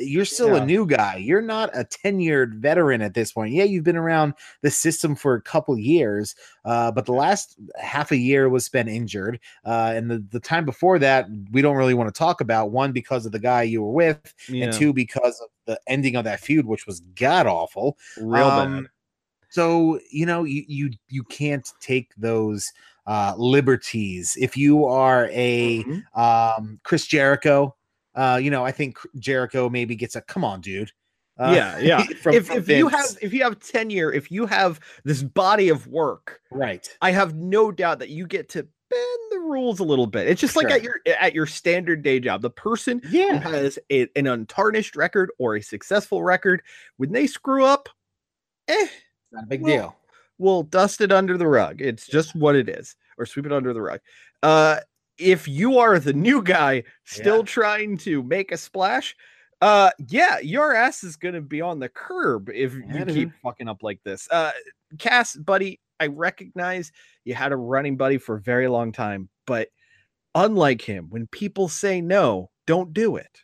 you're still yeah. a new guy. You're not a tenured veteran at this point. Yeah, you've been around the system for a couple years, uh, but the last half a year was spent injured, uh, and the, the time before that we don't really want to talk about, one because of the guy you were with, yeah. and two because of the ending of that feud, which was god awful, real um, bad. So you know, you you you can't take those uh, liberties. If you are a mm-hmm. um, Chris Jericho. Uh, you know, I think Jericho maybe gets a come on, dude. Uh, yeah, yeah. From, if from if you have if you have tenure, if you have this body of work, right? I have no doubt that you get to bend the rules a little bit. It's just sure. like at your at your standard day job, the person yeah. who has a, an untarnished record or a successful record, when they screw up, eh, not a big we'll, deal. We'll dust it under the rug. It's just what it is, or sweep it under the rug. Uh. If you are the new guy still yeah. trying to make a splash, uh, yeah, your ass is going to be on the curb if yeah, you dude. keep fucking up like this. Uh, Cass, buddy, I recognize you had a running buddy for a very long time, but unlike him, when people say no, don't do it.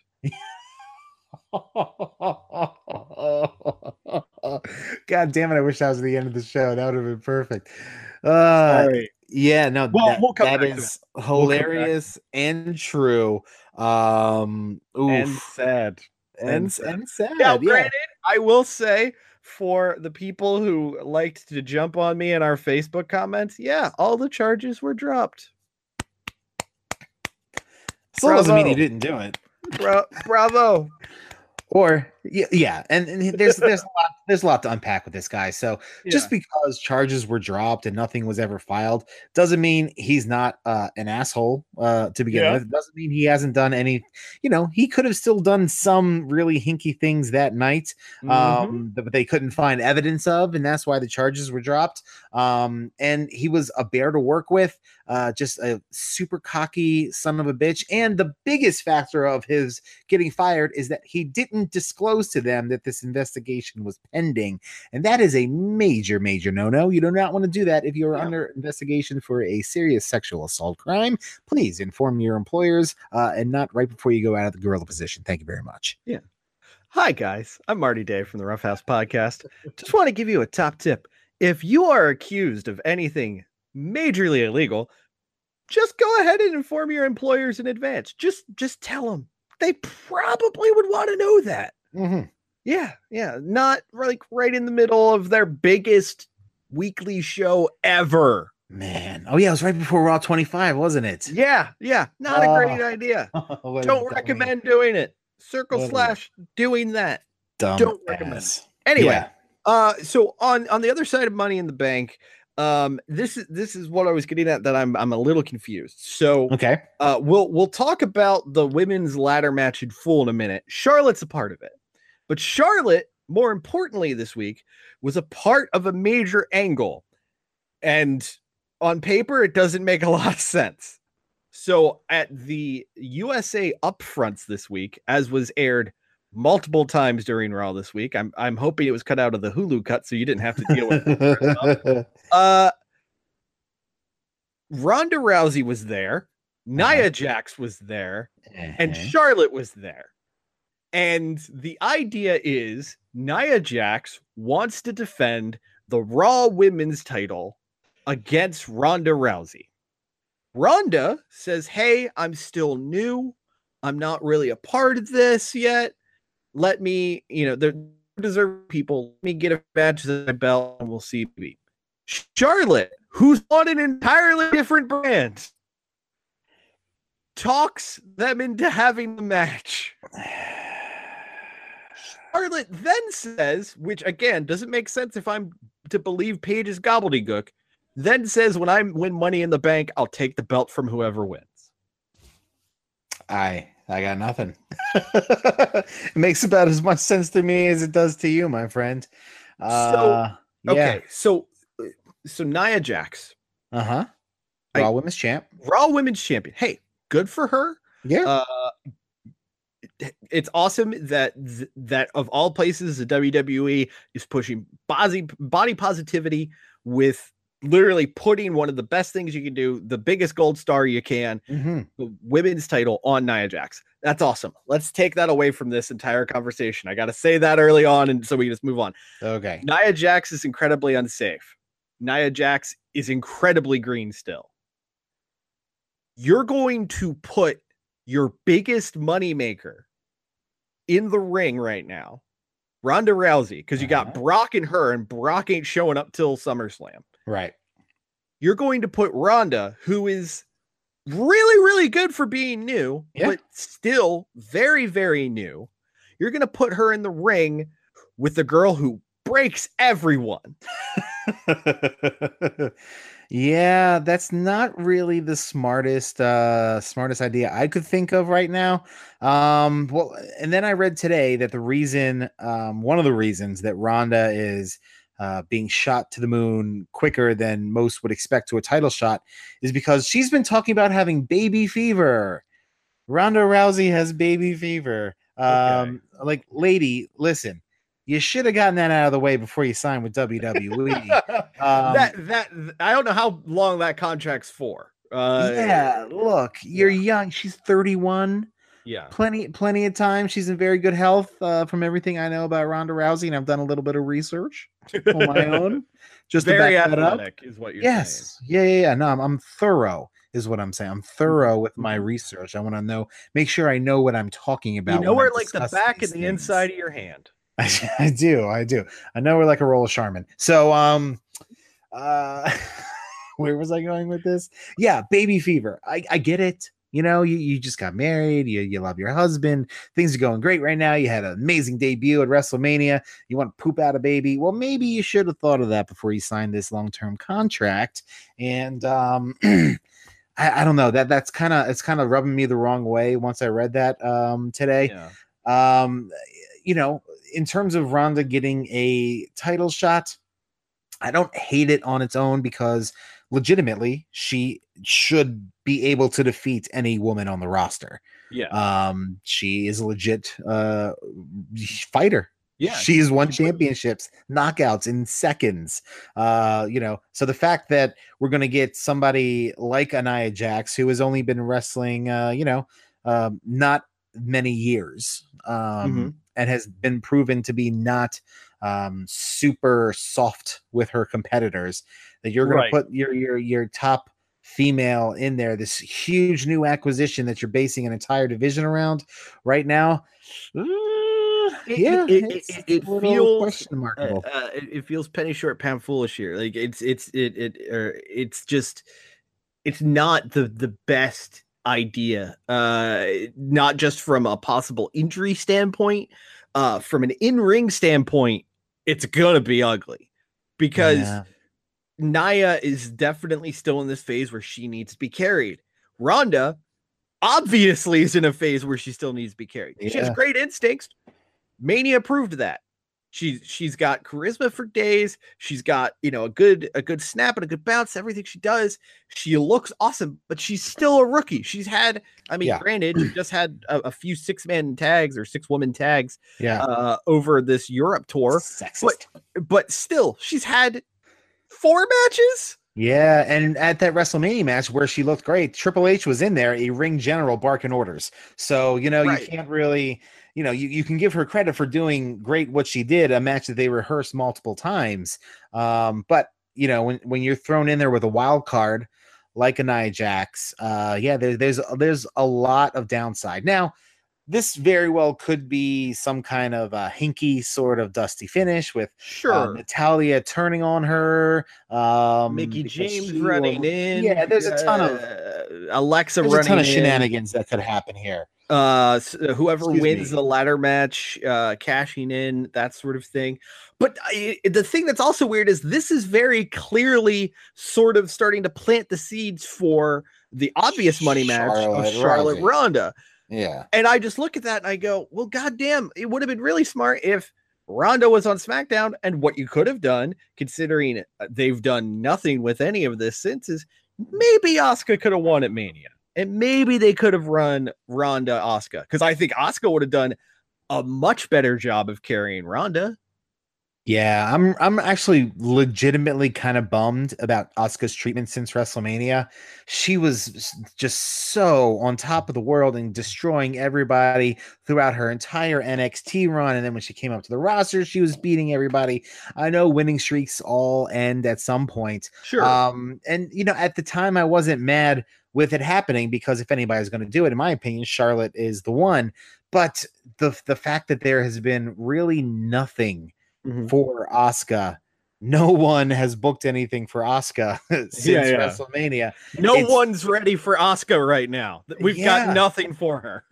God damn it. I wish that was the end of the show. That would have been perfect. Uh, Sorry. Yeah, no, well, that, we'll that is that. hilarious we'll and true. Um, oof. And sad. And, and sad. Now, yeah. granted, I will say for the people who liked to jump on me in our Facebook comments, yeah, all the charges were dropped. Still doesn't mean he didn't do it. Bra- bravo. Or yeah, yeah, and, and there's there's a lot there's a lot to unpack with this guy. So yeah. just because charges were dropped and nothing was ever filed doesn't mean he's not uh, an asshole uh, to begin yeah. with. It doesn't mean he hasn't done any. You know, he could have still done some really hinky things that night, um, mm-hmm. that they couldn't find evidence of, and that's why the charges were dropped. Um, and he was a bear to work with, uh, just a super cocky son of a bitch. And the biggest factor of his getting fired is that he didn't disclose to them that this investigation was pending, and that is a major major no-no. You do not want to do that if you're yeah. under investigation for a serious sexual assault crime. Please inform your employers, uh, and not right before you go out of the gorilla position. Thank you very much. Yeah. Hi guys, I'm Marty Day from the Rough House Podcast. Just want to give you a top tip. If you are accused of anything majorly illegal, just go ahead and inform your employers in advance. Just just tell them. They probably would want to know that. Mm-hmm. Yeah, yeah. Not like right in the middle of their biggest weekly show ever. Man. Oh, yeah. It was right before Raw twenty-five, wasn't it? Yeah, yeah. Not oh. a great idea. Oh, Don't recommend mean? doing it. Circle what slash mean? doing that. Dumb Don't ass. recommend it. Anyway, yeah. uh, so on, on the other side of Money in the Bank, um, this is this is what I was getting at that I'm I'm a little confused. So okay, uh, we'll we'll talk about the women's ladder match in full in a minute. Charlotte's a part of it, but Charlotte more importantly this week, was a part of a major angle. And on paper, it doesn't make a lot of sense. So at the U S A upfronts this week, as was aired multiple times during Raw this week, I'm I'm hoping it was cut out of the Hulu cut so you didn't have to deal with it. uh, Ronda Rousey was there, Nia Jax was there, uh-huh. and Charlotte was there. And the idea is Nia Jax wants to defend the Raw Women's title against Ronda Rousey. Ronda says, hey, I'm still new. I'm not really a part of this yet. Let me, you know, they're deserving people. Let me get a badge to my belt and we'll see. Charlotte, who's on an entirely different brand, talks them into having the match. Charlotte then says, which again, doesn't make sense if I'm to believe Paige's gobbledygook, then says, when I win Money in the Bank, I'll take the belt from whoever wins. I I got nothing. It makes about as much sense to me as it does to you, my friend. Uh, so, okay, yeah. so so Nia Jax, uh huh, Raw I, Women's Champ, Raw Women's Champion. Hey, good for her. Yeah, uh, it, it's awesome that that of all places, the W W E is pushing body body positivity with. Literally putting one of the best things you can do, the biggest gold star you can, mm-hmm. the women's title on Nia Jax. That's awesome. Let's take that away from this entire conversation. I got to say that early on, and so we just move on. Okay. Nia Jax is incredibly unsafe. Nia Jax is incredibly green still. You're going to put your biggest moneymaker in the ring right now, Ronda Rousey, because you got uh-huh. Brock and her, and Brock ain't showing up till SummerSlam. Right. You're going to put Ronda, who is really, really good for being new, yeah. but still very, very new. You're going to put her in the ring with the girl who breaks everyone. Yeah, that's not really the smartest, uh, smartest idea I could think of right now. Um, well, and then I read today that the reason, um, one of the reasons that Ronda is Uh, being shot to the moon quicker than most would expect to a title shot is because she's been talking about having baby fever. Ronda Rousey has baby fever. Um, okay. Like, lady, listen, you should have gotten that out of the way before you signed with W W E. um, that that I don't know how long that contract's for. Uh, yeah, look, you're yeah. young. She's thirty-one. Yeah, plenty, plenty of time. She's in very good health, uh, from everything I know about Ronda Rousey, and I've done a little bit of research on my own. Just very to back athletic that up. Is what you're yes. saying. Yes, yeah, yeah, yeah. No, I'm, I'm thorough, is what I'm saying. I'm thorough with my research. I want to know, make sure I know what I'm talking about. You know her like the back and the inside of your hand. I, I do, I do. I know her like a roll of Charmin. So, um, uh, where was I going with this? Yeah, baby fever. I, I get it. You know, you, you just got married. You, you love your husband. Things are going great right now. You had an amazing debut at WrestleMania. You want to poop out a baby. Well, maybe you should have thought of that before you signed this long-term contract. And um, I, I don't know that that's kind of, it's kind of rubbing me the wrong way. Once I read that um, today, yeah. um, you know, in terms of Ronda getting a title shot, I don't hate it on its own because legitimately she should be able to defeat any woman on the roster. Yeah. Um, she is a legit uh, fighter. Yeah. She's won championships, knockouts in seconds. Uh, you know, so the fact that we're going to get somebody like Nia Jax, who has only been wrestling, uh, you know, um, not many years, um, mm-hmm. and has been proven to be not um, super soft with her competitors, that you're going right. to put your, your, your top female in there, this huge new acquisition that you're basing an entire division around right now. It, yeah, it, it, it, it feels question markable. Uh, uh, it, it feels penny short, pound foolish here. Like it's it's it it or it's just it's not the the best idea. Uh, not just from a possible injury standpoint, uh, from an in-ring standpoint, it's gonna be ugly because. Yeah. Nia is definitely still in this phase where she needs to be carried. Ronda obviously is in a phase where she still needs to be carried. Yeah. She has great instincts. Mania proved that. She's she's got charisma for days. She's got, you know, a good a good snap and a good bounce. Everything she does, she looks awesome. But she's still a rookie. She's had, I mean, yeah. granted, she just had a, a few six man tags or six woman tags, yeah, uh, over this Europe tour. Sexist. But but still, she's had four matches. Yeah, and at that WrestleMania match where she looked great, Triple H was in there, a ring general barking orders. So you know right. you can't really. You know, you, you can give her credit for doing great what she did, a match that they rehearsed multiple times. Um, but, you know, when, when you're thrown in there with a wild card like a Nia Jax, uh, yeah, there, there's there's a lot of downside. Now, this very well could be some kind of a hinky sort of dusty finish with sure. uh, Natalia turning on her. Um, Mickey James running will, in. Yeah, there's uh, a ton of Alexa running a ton of shenanigans in. That could happen here. Uh, so whoever Excuse wins me. the ladder match, uh, cashing in, that sort of thing. But I, the thing that's also weird is this is very clearly sort of starting to plant the seeds for the obvious money match Charlotte of Charlotte Ronda. Ronda. Yeah. And I just look at that and I go, well, goddamn, it would have been really smart if Ronda was on SmackDown. And what you could have done, considering they've done nothing with any of this since, is maybe Asuka could have won at Mania. And maybe they could have run Ronda Asuka, because I think Asuka would have done a much better job of carrying Ronda. Yeah, I'm I'm actually legitimately kind of bummed about Asuka's treatment since WrestleMania. She was just so on top of the world and destroying everybody throughout her entire N X T run. And then when she came up to the roster, she was beating everybody. I know winning streaks all end at some point. Sure. Um, and, you know, at the time, I wasn't mad with it happening, because if anybody's going to do it, in my opinion, Charlotte is the one. But the the fact that there has been really nothing mm-hmm. for Asuka, no one has booked anything for Asuka since yeah, yeah. WrestleMania. No it's, one's ready for Asuka right now. We've yeah. got nothing for her.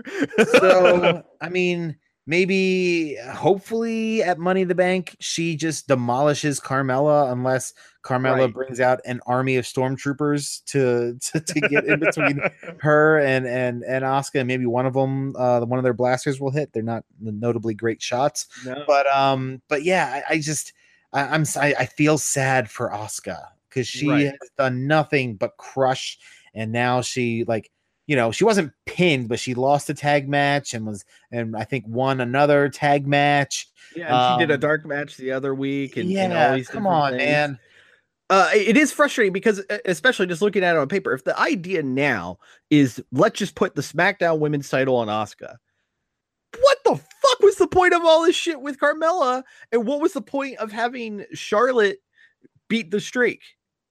So, I mean, maybe, hopefully, at Money in the Bank, she just demolishes Carmella, unless Carmella right. brings out an army of stormtroopers to, to, to get in between her and, and, and Asuka. Maybe one of them, uh, one of their blasters will hit. They're not notably great shots, no. but, um, but yeah, I, I just, I, I'm, I, I feel sad for Asuka, because she right. has done nothing but crush. And now she, like, you know, she wasn't pinned, but she lost a tag match and was, and I think won another tag match. Yeah. And um, she did a dark match the other week. And yeah, and all these come on, things. man. Uh, it is frustrating, because especially just looking at it on paper, if the idea now is let's just put the SmackDown women's title on Asuka, what the fuck was the point of all this shit with Carmella? And what was the point of having Charlotte beat the streak?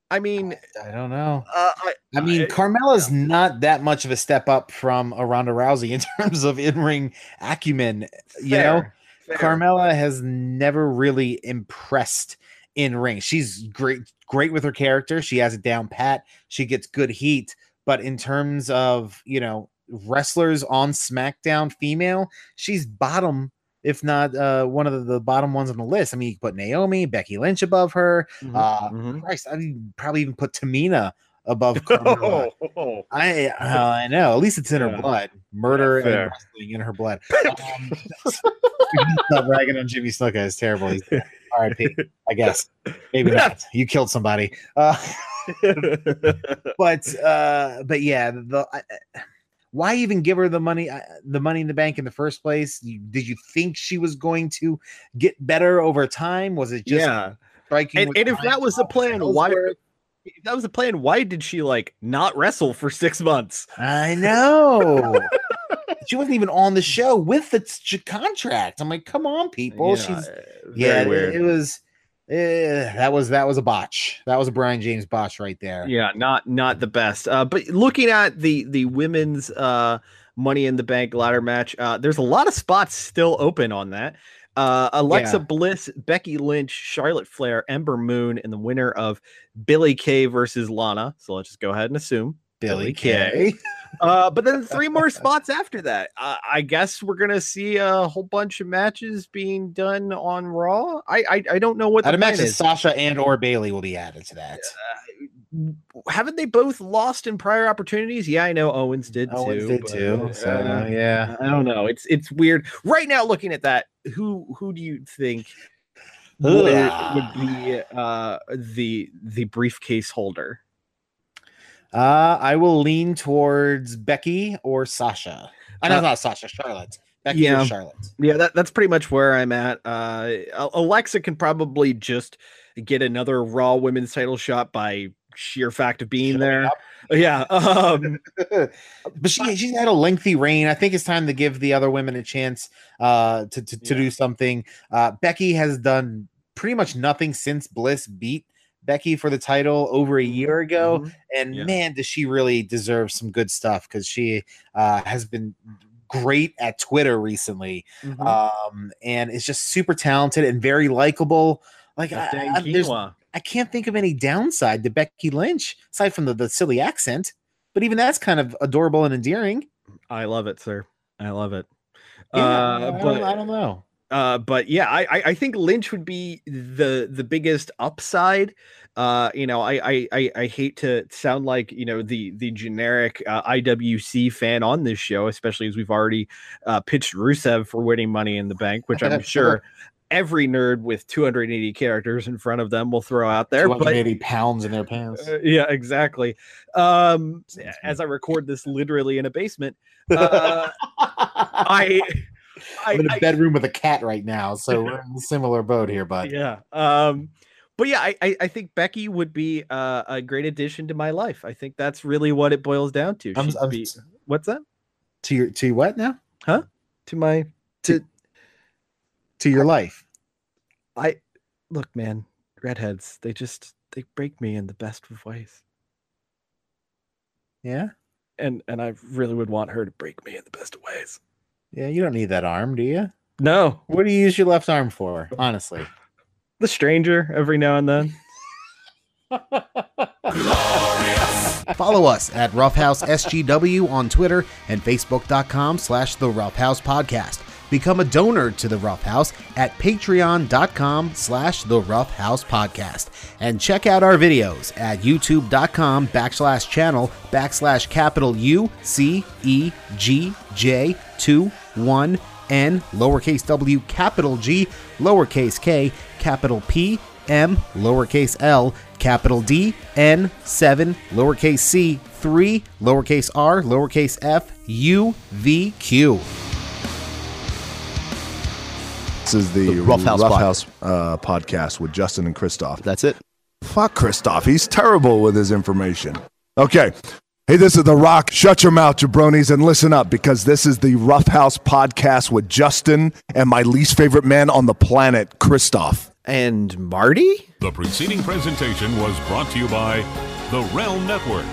I mean, I don't know. Uh, I, I mean, I, Carmella's I not that much of a step up from a Ronda Rousey in terms of in-ring acumen. Fair, you know, fair. Carmella has never really impressed in ring. She's great, great with her character. She has it down pat. She gets good heat. But in terms of, you know, wrestlers on SmackDown female, she's bottom, if not uh, one of the, the bottom ones on the list. I mean, you can put Naomi, Becky Lynch above her. Mm-hmm, uh, mm-hmm. Christ, I mean, probably even put Tamina above Carmella. Oh. I uh, I know. At least it's in yeah. her blood. Murder yeah, and wrestling in her blood. Um, stop ragging on Jimmy Snuka. It's terrible. He's R I P. I guess maybe not. You killed somebody. Uh, but uh, but yeah, the. I, Why even give her the money, uh, the money in the bank in the first place? You, did you think she was going to get better over time? Was it just yeah? Striking and and if that was the plan, why? If that was the plan, why did she like not wrestle for six months? I know. She wasn't even on the show with the t- contract. I'm like, come on, people. Yeah, She's yeah. It, it was. Eh, that was that was a botch. That was a Brian James botch right there. Yeah, not not the best. Uh, but looking at the the women's uh, Money in the Bank ladder match, uh, there's a lot of spots still open on that. Uh, Alexa yeah. Bliss, Becky Lynch, Charlotte Flair, Ember Moon, and the winner of Billie Kay versus Lana. So let's just go ahead and assume Billie, Billie Kay. Kay. Uh, but then three more spots after that. Uh, I guess we're gonna see a whole bunch of matches being done on Raw. I I, I don't know what I'd the imagine is. Sasha and or Bayley will be added to that. Uh, haven't they both lost in prior opportunities? Yeah, I know Owens did Owens too. Did but, too. So uh, yeah, I don't know. It's it's weird right now. Looking at that, who who do you think would be uh, the the briefcase holder? Uh, I will lean towards Becky or Sasha. I uh, know not Sasha, Charlotte. Becky yeah. or Charlotte. Yeah, that, that's pretty much where I'm at. Uh, Alexa can probably just get another Raw Women's title shot by sheer fact of being Shut there. Up. Yeah. Um, but she, she's had a lengthy reign. I think it's time to give the other women a chance uh, to, to, to yeah. do something. Uh, Becky has done pretty much nothing since Bliss beat Becky for the title over a year ago. Mm-hmm. And yeah. man, does she really deserve some good stuff, because she uh, has been great at Twitter recently. Mm-hmm. Um, and is just super talented and very likable. Like, I, I, there's, I can't think of any downside to Becky Lynch, aside from the, the silly accent. But even that's kind of adorable and endearing. I love it, sir. I love it. Yeah, uh, I, but, don't, I don't know. Uh, but yeah, I, I think Lynch would be the the biggest upside. Uh, you know, I, I I hate to sound like, you know, the the generic uh, I W C fan on this show, especially as we've already uh, pitched Rusev for winning Money in the Bank, which I'm sure every nerd with two hundred eighty characters in front of them will throw out there. two hundred eighty but, pounds in their pants. Uh, yeah, exactly. Um, as I record this literally in a basement, uh, I, I, I'm in a I, bedroom with a cat right now, so we're in a similar boat here, bud. Yeah. Um, but yeah, I, I think Becky would be uh, a great addition to my life. I think that's really what it boils down to. I'm, I'm, be, what's that? To your to what now? Huh? To my to. To your life. I look, man, redheads, they just they break me in the best of ways. Yeah? And and I really would want her to break me in the best of ways. Yeah, you don't need that arm, do you? No. What do you use your left arm for, honestly? The stranger every now and then. Follow us at Roughhouse S G W on Twitter and Facebook.com slash the Roughhouse Podcast. Become a donor to The Rough House at patreon.com slash The Rough House Podcast. And check out our videos at youtube.com backslash channel backslash capital U C E G J two one N lowercase W capital G lowercase K capital P M lowercase L capital D N seven lowercase C three lowercase R lowercase F U V Q. This is the, the Rough House, Rough House uh, podcast with Justin and Christoph. That's it. Fuck Christoph. He's terrible with his information. Okay. Hey, this is The Rock. Shut your mouth, jabronis, and listen up, because this is the Rough House podcast with Justin and my least favorite man on the planet, Christoph. And Marty? The preceding presentation was brought to you by the Realm Network.